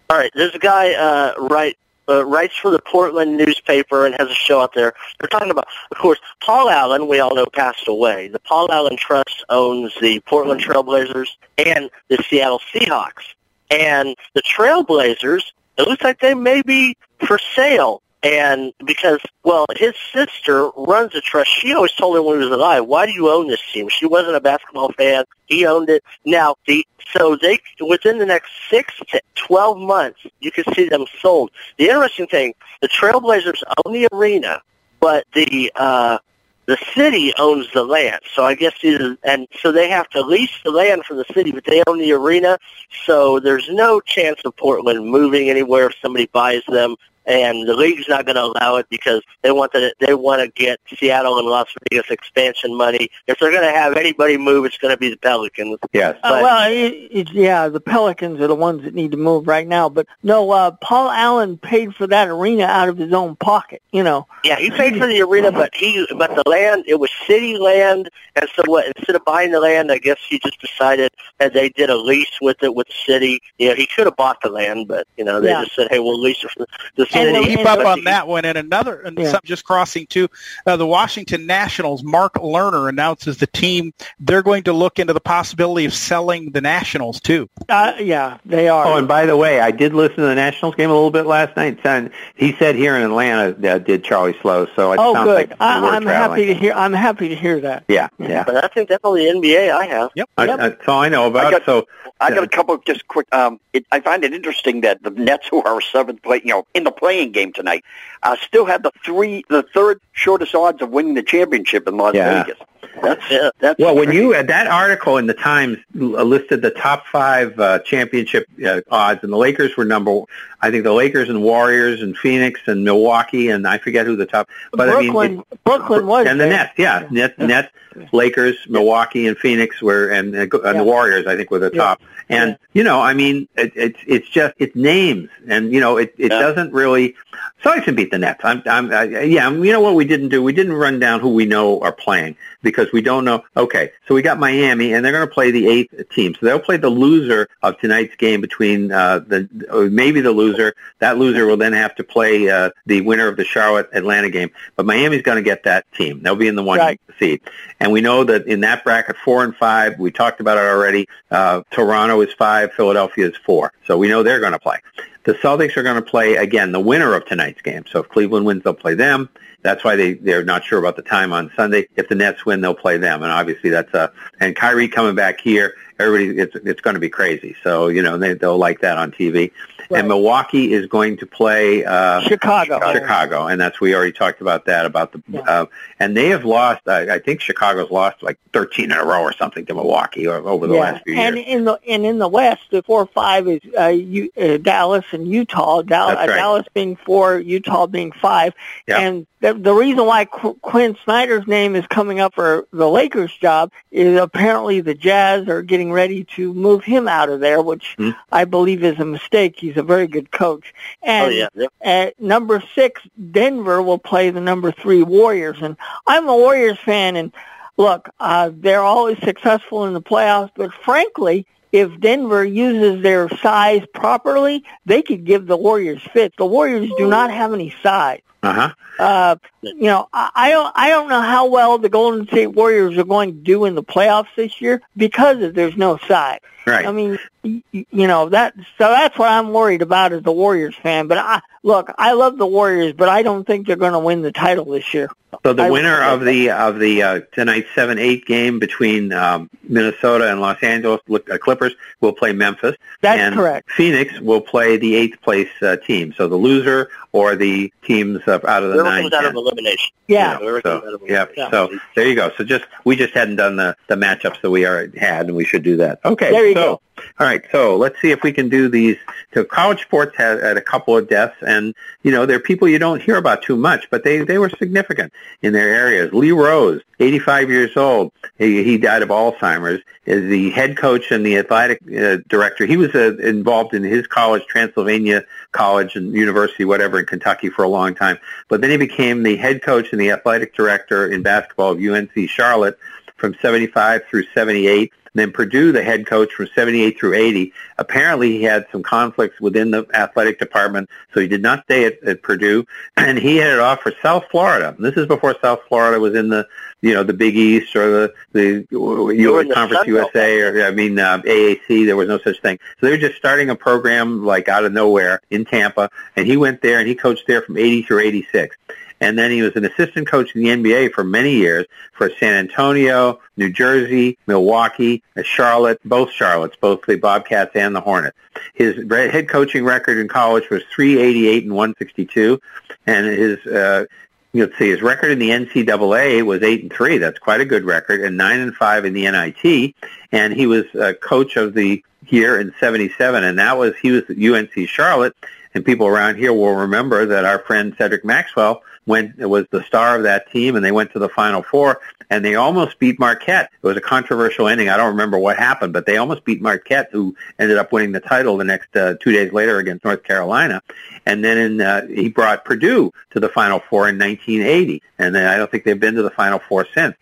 All right, there's a guy uh, write, uh, writes for the Portland newspaper and has a show out there. They're talking about, of course, Paul Allen. We all know passed away. The Paul Allen Trust owns the Portland Trailblazers and the Seattle Seahawks, and the Trailblazers. It looks like they may be for sale. And because, well, his sister runs a trust. She always told him when he was alive, why do you own this team? She wasn't a basketball fan. He owned it. Now, the, so they within the next six to twelve months, you can see them sold. The interesting thing, the Trailblazers own the arena, but the uh, the city owns the land. So I guess either, and so they have to lease the land from the city, but they own the arena. So there's no chance of Portland moving anywhere if somebody buys them. And the league's not going to allow it because they want to. They want to get Seattle and Las Vegas expansion money. If they're going to have anybody move, it's going to be the Pelicans. Yes. Uh, well, it, it, yeah, the Pelicans are the ones that need to move right now. But no, uh, Paul Allen paid for that arena out of his own pocket. You know. Yeah, he paid for the arena, but he, but the land, it was city land, and so what? Instead of buying the land, I guess he just decided that they did a lease with it with the city. You know, he should have bought the land, but you know, they yeah. just said, hey, we'll lease it from the city. And keep up on that one. And another, and yeah. just crossing too, uh, the Washington Nationals, Mark Lerner announces the team. They're going to look into the possibility of selling the Nationals too. Uh, yeah, they are. Oh, and by the way, I did listen to the Nationals game a little bit last night. And he said here in Atlanta, uh, did Charlie Slow. So it oh, sounds good. like we I, were I'm traveling. happy to hear. I'm happy to hear that. Yeah, yeah. But I think that's all the N B A I have. Yep, I, yep. that's all I know about. I got, so I got uh, a couple of just quick. Um, it, I find it interesting that the Nets, who are seventh place, you know, in the playing game tonight, uh, still have the three, the third shortest odds of winning the championship in Las yeah. Vegas. That's, uh, that's well, when you uh, that article in the Times listed the top five uh, championship uh, odds, and the Lakers were number. I think the Lakers and Warriors and Phoenix and Milwaukee and I forget who the top. But Brooklyn, I mean, it, Brooklyn was and the Nets, yeah, Nets, yeah. Nets, Lakers, Milwaukee, and Phoenix were, and, and yeah. the Warriors I think were the yeah. top. And yeah. you know, I mean, it, it's it's just it's names, and you know, it it yeah. doesn't really. So I can beat the Nets. I'm, I'm, I, yeah, you know what we didn't do? We didn't run down who we know are playing because. because we don't know. Okay, so we got Miami, and they're going to play the eighth team. So they'll play the loser of tonight's game between uh, the or maybe the loser. That loser will then have to play uh, the winner of the Charlotte-Atlanta game. But Miami's going to get that team. They'll be in the one right. seed. And we know that in that bracket, four and five, we talked about it already, uh, Toronto is five, Philadelphia is four. So we know they're going to play. The Celtics are going to play, again, the winner of tonight's game. So if Cleveland wins, they'll play them. That's why they, they're not sure about the time on Sunday. If the Nets win, they'll play them. And obviously that's a – and Kyrie coming back here, everybody, it's it's going to be crazy. So, you know, they, they'll like that on T V. Right. And Milwaukee is going to play uh, – Chicago. Chicago. And that's – we already talked about that, about the yeah. – uh, and they have lost uh, – I think Chicago's lost like thirteen in a row or something to Milwaukee over the yeah. last few years. And in the, and in the West, the four five is uh, you, uh, Dallas and Utah, Dal- right. Dallas being four, Utah being five. Yeah. And the, the reason why Qu- Quinn Snyder's name is coming up for the Lakers job is apparently the Jazz are getting ready to move him out of there, which mm. I believe is a mistake. He's a very good coach. And oh, yeah. yep. at number six, Denver will play the number three Warriors. And I'm a Warriors fan, and look, uh, they're always successful in the playoffs, but frankly, if Denver uses their size properly, they could give the Warriors fits. The Warriors do not have any size. Uh-huh. Uh, you know, I, I don't I don't know how well the Golden State Warriors are going to do in the playoffs this year because of, there's no size. Right. I mean, you, you know, that. so that's what I'm worried about as a Warriors fan. But, I, look, I love the Warriors, but I don't think they're going to win the title this year. So the I winner of the of the uh, tonight's seven eight game between um, Minnesota and Los Angeles uh, Clippers will play Memphis. That's and correct. Phoenix will play the eighth-place uh, team. So the loser or the teams uh, out of the nine. Out of elimination. Yeah. You know, so, out of elimination. Yeah. So there you go. So just we just hadn't done the, the matchups that we already had, and we should do that. Okay. There you so, go. All right, so let's see if we can do these. So college sports had, had a couple of deaths, and, you know, they're people you don't hear about too much, but they, they were significant in their areas. Lee Rose, eighty-five years old, he, he died of Alzheimer's, is the head coach and the athletic uh, director. He was uh, involved in his college, Transylvania College and University, whatever, in Kentucky for a long time, but then he became the head coach and the athletic director in basketball of U N C Charlotte from seventy-five through seventy-eight. Then Purdue, the head coach, from seventy-eight through eighty. Apparently, he had some conflicts within the athletic department, so he did not stay at, at Purdue. And he headed off for South Florida. This is before South Florida was in the, you know, the Big East or the the U S Conference U S A or I mean uh, A A C. There was no such thing. So they were just starting a program like out of nowhere in Tampa, and he went there and he coached there from eighty through eighty-six. And then he was an assistant coach in the N B A for many years for San Antonio, New Jersey, Milwaukee, Charlotte, both Charlottes, both the Bobcats and the Hornets. His head coaching record in college was three eighty-eight and one sixty-two, and his uh, let's see, his record in the N C double A was eight and three. That's quite a good record, and nine and five in the N I T. And he was a coach of the year in seventy-seven, and that was he was at U N C Charlotte. And people around here will remember that our friend Cedric Maxwell went was the star of that team, and they went to the Final Four, and they almost beat Marquette. It was a controversial ending. I don't remember what happened, but they almost beat Marquette, who ended up winning the title the next uh, two days later against North Carolina. And then in, uh, he brought Purdue to the Final Four in nineteen eighty, and then I don't think they've been to the Final Four since.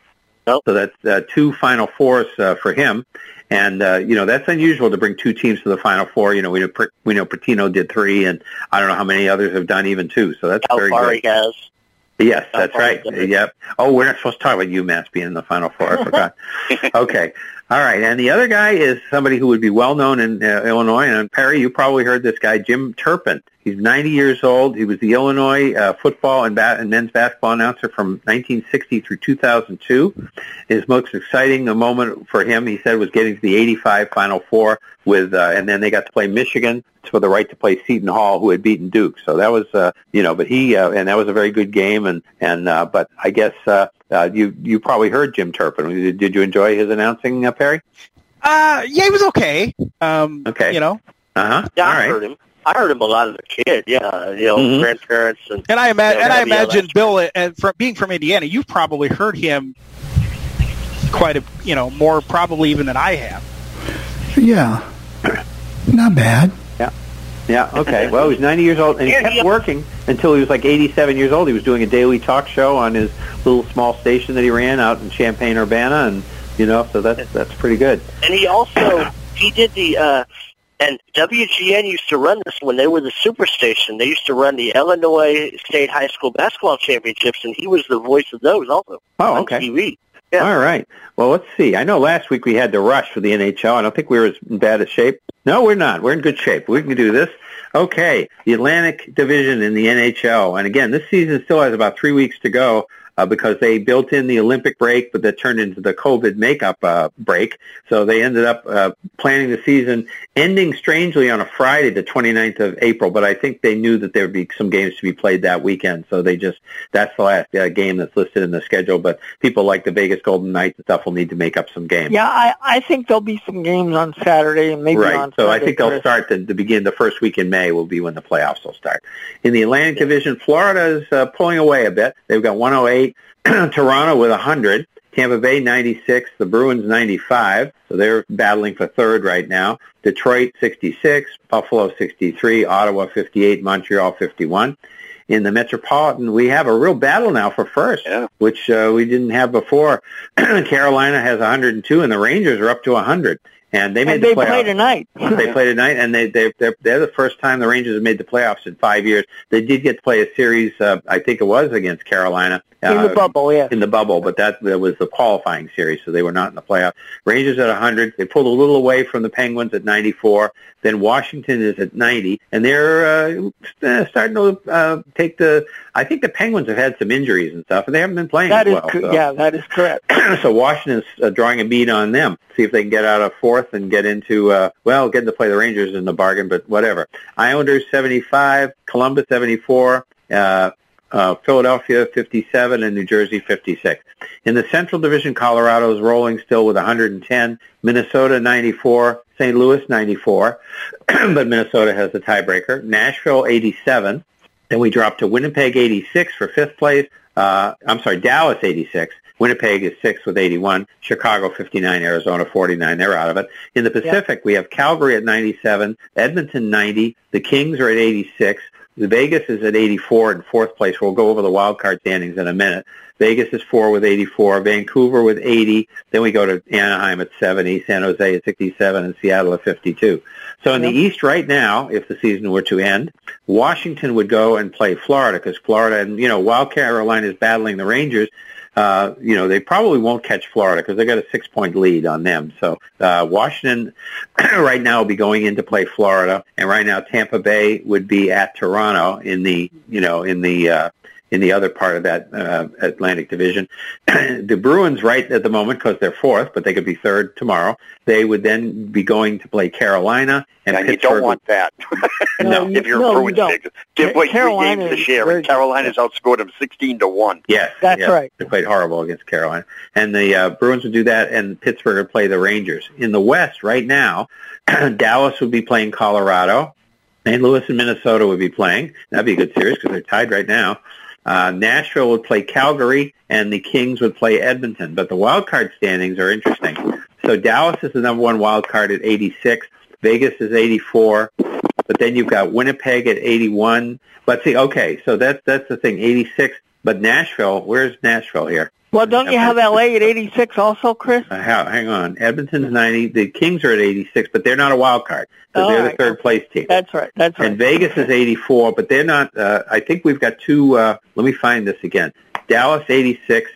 So that's uh, two Final Fours uh, for him. And, uh, you know, that's unusual to bring two teams to the Final Four. You know, we know, we know Pitino did three, and I don't know how many others have done even two. So that's Cal very Fari good. Has. Yes, Cal that's Fari right. Yep. Oh, we're not supposed to talk about UMass being in the Final Four. I forgot. Okay. All right. And the other guy is somebody who would be well-known in uh, Illinois. And Perry, you probably heard this guy, Jim Turpin. He's ninety years old. He was the Illinois uh, football and, ba- and men's basketball announcer from nineteen sixty through two thousand two. His most exciting moment for him, he said, was getting to the eighty-five Final Four, with, uh, and then they got to play Michigan for the right to play Seton Hall, who had beaten Duke. So that was, uh, you know, but he, uh, and that was a very good game. And, and uh, but I guess uh, uh, you you probably heard Jim Turpin. Did you enjoy his announcing, uh, Perry? Uh, yeah, he was okay. Um, okay. You know. Uh-huh. Yeah, All I right. heard him. I heard him a lot as a kid, yeah, you know, mm-hmm. grandparents. And, and I, ima- you know, and I imagine, Bill, and from, being from Indiana, you've probably heard him quite a, you know, more probably even than I have. Yeah. Not bad. Yeah. Yeah, okay. Well, he was ninety years old, and he kept working until he was like eighty-seven years old. He was doing a daily talk show on his little small station that he ran out in Champaign-Urbana, and, you know, so that's, that's pretty good. And he also, he did the, uh, and W G N used to run this when they were the Superstation. They used to run the Illinois State High School Basketball Championships, and he was the voice of those also. Oh, okay. On T V. Yeah. All right. Well, let's see. I know last week we had the rush for the N H L. I don't think we were as bad a shape. No, we're not. We're in good shape. We can do this. Okay, the Atlantic Division in the N H L. And, again, this season still has about three weeks to go uh, because they built in the Olympic break, but that turned into the COVID makeup uh, break. So they ended up uh, planning the season, ending strangely on a Friday, the twenty-ninth of April. But I think they knew that there would be some games to be played that weekend. So they just that's the last uh, game that's listed in the schedule. But people like the Vegas Golden Knights and stuff will need to make up some games. Yeah, I, I think there'll be some games on Saturday and maybe right. on Sunday. So I think they'll start to, to begin the first week in May. Will be when the playoffs will start. In the Atlantic Division, Florida is uh, pulling away a bit. They've got one oh eight, Toronto with one hundred, Tampa Bay ninety-six, the Bruins ninety-five, so they're battling for third right now. Detroit sixty-six, Buffalo sixty-three, Ottawa fifty-eight, Montreal fifty-one. In the Metropolitan, we have a real battle now for first, yeah. which uh, we didn't have before. Carolina has one hundred two, and the Rangers are up to one hundred. And they made and the they playoffs. play tonight. They play tonight, and they, they, they're, they're the first time the Rangers have made the playoffs in five years. They did get to play a series, uh, I think it was against Carolina. Uh, in the bubble, yeah. In the bubble, but that, that was the qualifying series, so they were not in the playoffs. Rangers at one hundred. They pulled a little away from the Penguins at ninety-four. Then Washington is at ninety, and they're uh, starting to uh, take the – I think the Penguins have had some injuries and stuff, and they haven't been playing that as well. Co- so. Yeah, that is correct. So Washington's uh, drawing a bead on them, see if they can get out of fourth and get into, uh, well, getting to play the Rangers in the bargain, but whatever. Islanders, seventy-five, Columbus, seventy-four, uh, uh, Philadelphia, fifty-seven, and New Jersey, fifty-six. In the Central Division, Colorado is rolling still with one hundred ten, Minnesota, ninety-four, Saint Louis, ninety-four, but Minnesota has the tiebreaker. Nashville, eighty-seven, then we drop to Winnipeg, eighty-six for fifth place. Uh, I'm sorry, Dallas, eighty-six. Winnipeg is sixth with eighty-one, Chicago fifty-nine, Arizona forty-nine. They're out of it. In the Pacific, yeah. we have Calgary at ninety-seven, Edmonton ninety, the Kings are at eighty-six, Vegas is at eighty-four in fourth place. We'll go over the wild card standings in a minute. Vegas is four with eighty-four, Vancouver with eighty. Then we go to Anaheim at seventy, San Jose at sixty-seven, and Seattle at fifty-two. So in yep. the East right now, if the season were to end, Washington would go and play Florida because Florida, and you know, while Carolina is battling the Rangers, Uh, you know, they probably won't catch Florida because they got a six-point lead on them. So uh, Washington right now will be going in to play Florida, and right now Tampa Bay would be at Toronto in the, you know, in the uh, in the other part of that uh, Atlantic Division. The Bruins right at the moment because they're fourth, but they could be third tomorrow. They would then be going to play Carolina and Pittsburgh. You don't want that. no, if you're no, a Bruins, you give away three games this year, and Carolina's outscored them sixteen to one. Yes, that's yes. right. They played horrible against Carolina, and the uh, Bruins would do that, and Pittsburgh would play the Rangers. In the West right now, Dallas would be playing Colorado, and Louis and Minnesota would be playing. That'd be a good series because they're tied right now. Uh, Nashville would play Calgary, and the Kings would play Edmonton. But the wild card standings are interesting. So Dallas is the number one wild card at eighty-six. Vegas is eighty-four. But then you've got Winnipeg at eighty-one. But see, okay, so that's that's the thing, eighty-six. But Nashville, where's Nashville here? Well, don't you have L A at eighty-six also, Chris? Uh, hang on. Edmonton's ninety. The Kings are at eighty-six, but they're not a wild card. So oh, they're right. the third-place team. That's right. That's right. And Vegas is eighty-four, but they're not uh, – I think we've got two uh, – let me find this again. Dallas, eighty-six.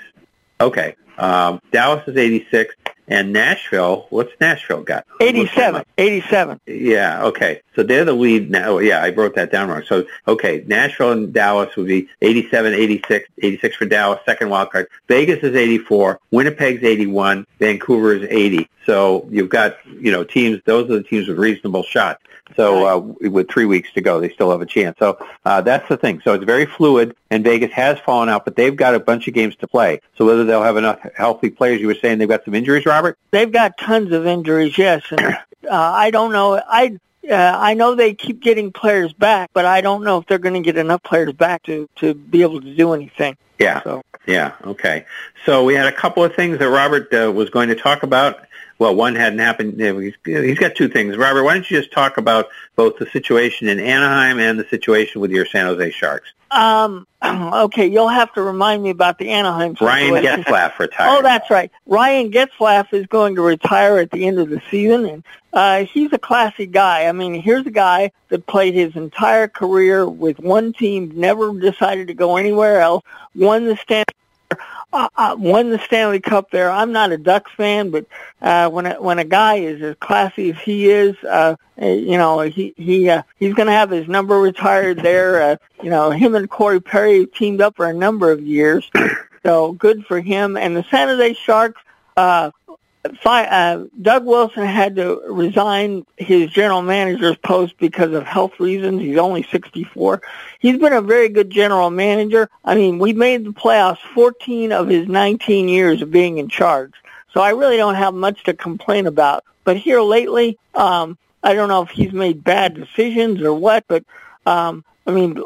Okay. Um, Dallas is eighty-six. And Nashville, what's Nashville got? eighty-seven, eighty-seven. Yeah, okay. So they're the lead now. Yeah, I wrote that down wrong. So, okay, Nashville and Dallas would be eighty-seven, eighty-six, eighty-six for Dallas, second wild card. Vegas is eighty-four, Winnipeg's eighty-one, Vancouver is eighty. So you've got, you know, teams, those are the teams with reasonable shots. So uh, with three weeks to go, they still have a chance. So uh, that's the thing. So it's very fluid, and Vegas has fallen out, but they've got a bunch of games to play. So whether they'll have enough healthy players, you were saying they've got some injuries, Robert? They've got tons of injuries, yes. And uh, I don't know. I uh, I know they keep getting players back, but I don't know if they're going to get enough players back to, to be able to do anything. Yeah, so. yeah, okay. So we had a couple of things that Robert uh, was going to talk about. well, one hadn't happened. He's, he's got two things. Robert, why don't you just talk about both the situation in Anaheim and the situation with your San Jose Sharks? Um, okay, you'll have to remind me about the Anaheim situation. Ryan Getzlaff retired. Oh, that's right. Ryan Getzlaff is going to retire at the end of the season, and uh, he's a classy guy. I mean, here's a guy that played his entire career with one team, never decided to go anywhere else, won the Stanley Uh, won the Stanley Cup there. I'm not a Ducks fan, but uh, when a, when a guy is as classy as he is, uh, you know, he he uh, he's going to have his number retired there. Uh, you know, him and Corey Perry teamed up for a number of years, so good for him. And the San Jose Sharks, uh, fi- uh, Doug Wilson had to resign his general manager's post because of health reasons. He's only sixty-four. He's been a very good general manager. I mean, we made the playoffs fourteen of his nineteen years of being in charge. So I really don't have much to complain about. But here lately, um, I don't know if he's made bad decisions or what, but, um, I mean, uh,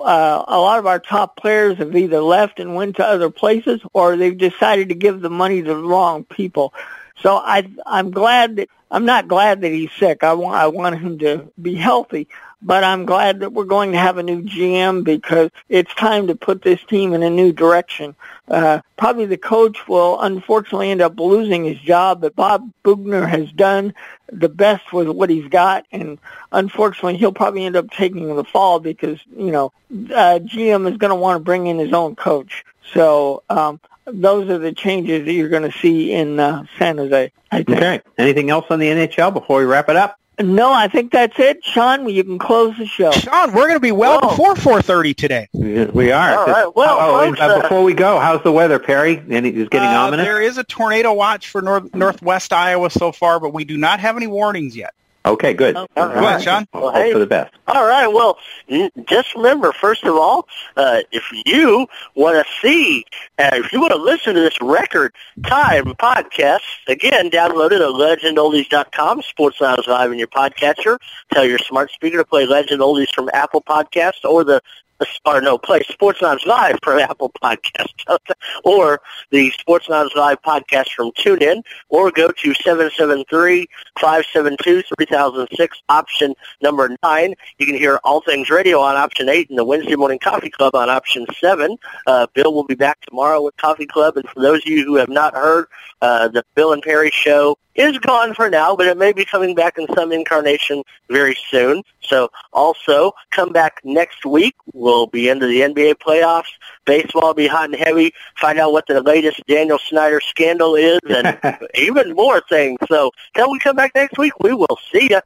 a lot of our top players have either left and went to other places, or they've decided to give the money to the wrong people. So I, I'm glad that I'm not glad that he's sick. I want I want him to be healthy, but I'm glad that we're going to have a new G M because it's time to put this team in a new direction. Uh, probably the coach will unfortunately end up losing his job, but Bob Bugner has done the best with what he's got, and unfortunately he'll probably end up taking the fall because you know uh, G M is going to want to bring in his own coach. So. Um, Those are the changes that you're going to see in uh, San Jose, I think. Okay. Anything else on the N H L before we wrap it up? No, I think that's it. Sean, you can close the show. Sean, we're going to be well oh. before four thirty today. We are. All right. Well, oh, folks, uh, before we go, how's the weather, Perry? And it's getting uh, ominous? There is a tornado watch for north, northwest Iowa so far, but we do not have any warnings yet. Okay, good. Okay. All right, Sean. Well, hope hey. for the best. All right. Well, just remember, first of all, uh, if you want to see, uh, if you want to listen to this record time podcast, again, download it at legend oldies dot com, Sports Lounge Live in your podcatcher. Tell your smart speaker to play Legend Oldies from Apple Podcasts or the Or no, play Sports Lounge Live from Apple Podcasts or the Sports Lounge Live podcast from TuneIn, or go to seven seven three, five seven two, three thousand six, option number nine. You can hear All Things Radio on option eight and the Wednesday Morning Coffee Club on option seven. Uh, Bill will be back tomorrow with Coffee Club. And for those of you who have not heard, uh, the Bill and Perry Show is gone for now, but it may be coming back in some incarnation very soon. So also come back next week. We'll be into the N B A playoffs. Baseball will be hot and heavy. Find out what the latest Daniel Snyder scandal is and even more things. So until we come back next week, we will see you.